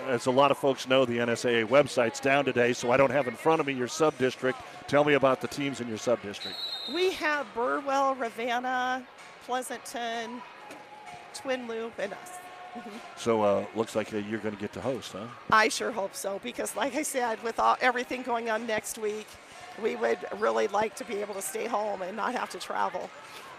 As a lot of folks know, the NSAA website's down today, so I don't have in front of me your sub-district. Tell me about the teams in your sub-district. We have Burwell, Ravenna, Pleasanton, Twin Loop, and us. So looks like you're going to get to host, huh? I sure hope so, because like I said, with everything going on next week, we would really like to be able to stay home and not have to travel.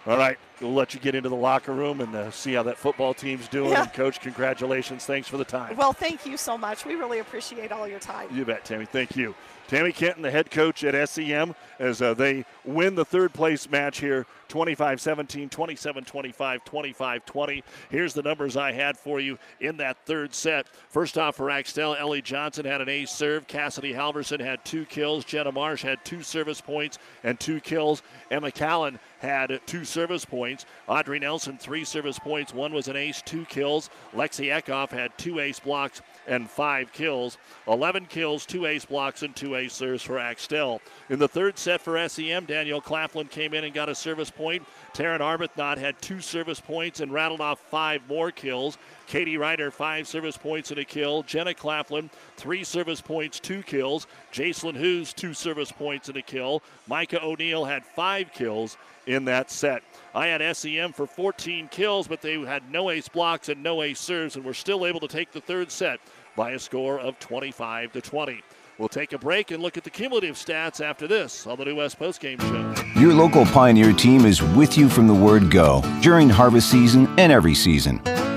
All right, we'll let you get into the locker room and see how that football team's doing. Yeah. And Coach, congratulations. Thanks for the time. Well, thank you so much. We really appreciate all your time. You bet, Tammy. Thank you. Tammy Kenton, the head coach at SEM, as they win the third-place match here, 25-17, 27-25, 25-20. Here's the numbers I had for you in that third set. First off for Axtell, Ellie Johnson had an ace serve. Cassidy Halverson had 2 kills. Jenna Marsh had 2 service points and 2 kills. Emma Callen had 2 service points. Audrey Nelson, 3 service points. 1 was an ace, 2 kills. Lexi Eckhoff had 2 ace blocks and 5 kills. 11 kills, 2 ace blocks, and 2 ace serves for Axtell. In the third set for SEM, Danielle Claflin came in and got a service point. Taryn Arbuthnot had 2 service points and rattled off 5 more kills. Katie Ryder, 5 service points and a kill. Jenna Claflin, 3 service points, 2 kills. Jacelyn Hoos, 2 service points and a kill. Micah O'Neill had 5 kills in that set. I had SEM for 14 kills, but they had no ace blocks and no ace serves, and were still able to take the third set by a score of 25-20. We'll take a break and look at the cumulative stats after this on the New West Postgame Show. Your local Pioneer team is with you from the word go during harvest season and every season.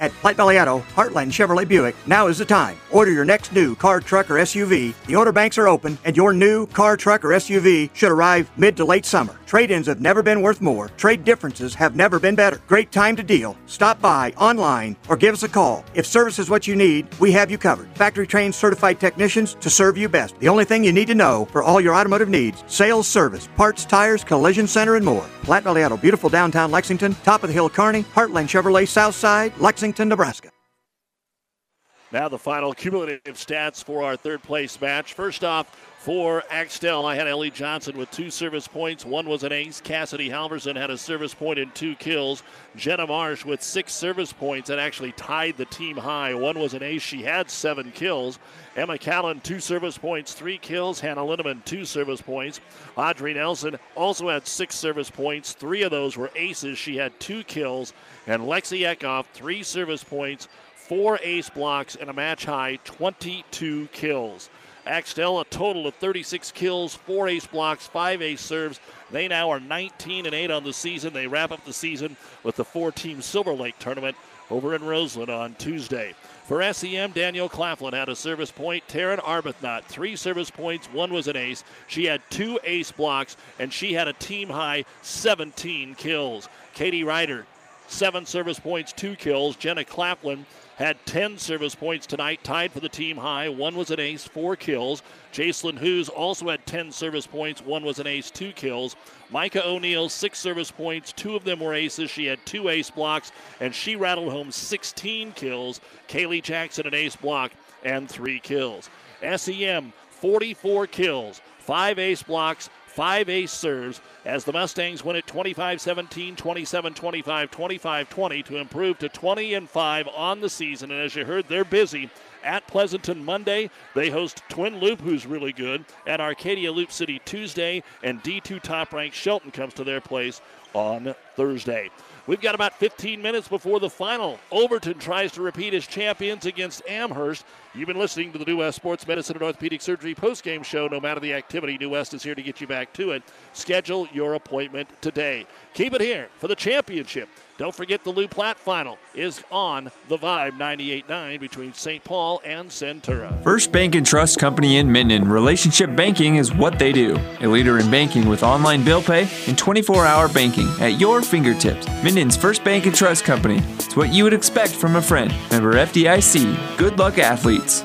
At Platte Valley Auto, Heartland Chevrolet Buick, now is the time. Order your next new car, truck, or SUV. The order banks are open, and your new car, truck, or SUV should arrive mid to late summer. Trade-ins have never been worth more. Trade differences have never been better. Great time to deal. Stop by, online, or give us a call. If service is what you need, we have you covered. Factory-trained certified technicians to serve you best. The only thing you need to know for all your automotive needs, sales, service, parts, tires, collision center, and more. Platte Valley Auto, beautiful downtown Lexington, top of the hill Kearney, Heartland Chevrolet, Southside, Lexington, Nebraska. Now the final cumulative stats for our third place match. First off, for Axtell, I had Ellie Johnson with 2 service points. 1 was an ace. Cassidy Halverson had a service point and 2 kills. Jenna Marsh with 6 service points and actually tied the team high. 1 was an ace. She had 7 kills. Emma Callen, 2 service points, 3 kills. Hannah Linneman, 2 service points. Audrey Nelson also had 6 service points. 3 of those were aces. She had 2 kills. And Lexi Eckhoff, 3 service points, 4 ace blocks, and a match high 22 kills. Axtell, a total of 36 kills, 4 ace blocks, 5 ace serves. They now are 19-8 on the season. They wrap up the season with the 4-team Silver Lake tournament over in Roseland on Tuesday. For SEM, Danielle Claflin had a service point. Taryn Arbuthnot, 3 service points, 1 was an ace. She had 2 ace blocks, and she had a team-high 17 kills. Katie Ryder, 7 service points, 2 kills. Jenna Claflin had 10 service points tonight, tied for the team high. 1 was an ace, 4 kills. Jacelyn Hoos also had 10 service points. 1 was an ace, 2 kills. Micah O'Neill, 6 service points. 2 of them were aces. She had 2 ace blocks, and she rattled home 16 kills. Kaylee Jackson, an ace block, and 3 kills. SEM, 44 kills, 5 ace blocks, 5 ace serves as the Mustangs win it 25-17, 27-25, 25-20 to improve to 20-5 on the season. And as you heard, they're busy at Pleasanton Monday. They host Twin Loop, who's really good, at Arcadia Loop City Tuesday, and D2 top-ranked Shelton comes to their place on Thursday. We've got about 15 minutes before the final. Overton tries to repeat as champions against Amherst. You've been listening to the New West Sports Medicine and Orthopedic Surgery postgame show. No matter the activity, New West is here to get you back to it. Schedule your appointment today. Keep it here for the championship. Don't forget the Lou Platt final is on the Vibe 98.9 between St. Paul and Centura. First Bank and Trust Company in Minden. Relationship banking is what they do. A leader in banking with online bill pay and 24-hour banking at your fingertips. Minden's First Bank and Trust Company. It's what you would expect from a friend. Member FDIC. Good luck, athletes.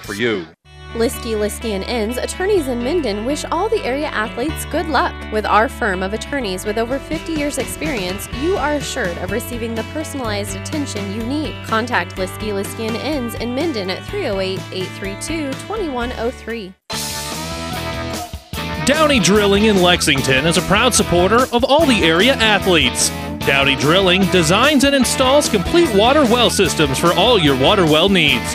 for you. Liskey, Liskey & Inns, attorneys in Minden wish all the area athletes good luck. With our firm of attorneys with over 50 years experience, you are assured of receiving the personalized attention you need. Contact Liskey, Liskey & Inns in Minden at 308-832-2103. Downey Drilling in Lexington is a proud supporter of all the area athletes. Downey Drilling designs and installs complete water well systems for all your water well needs.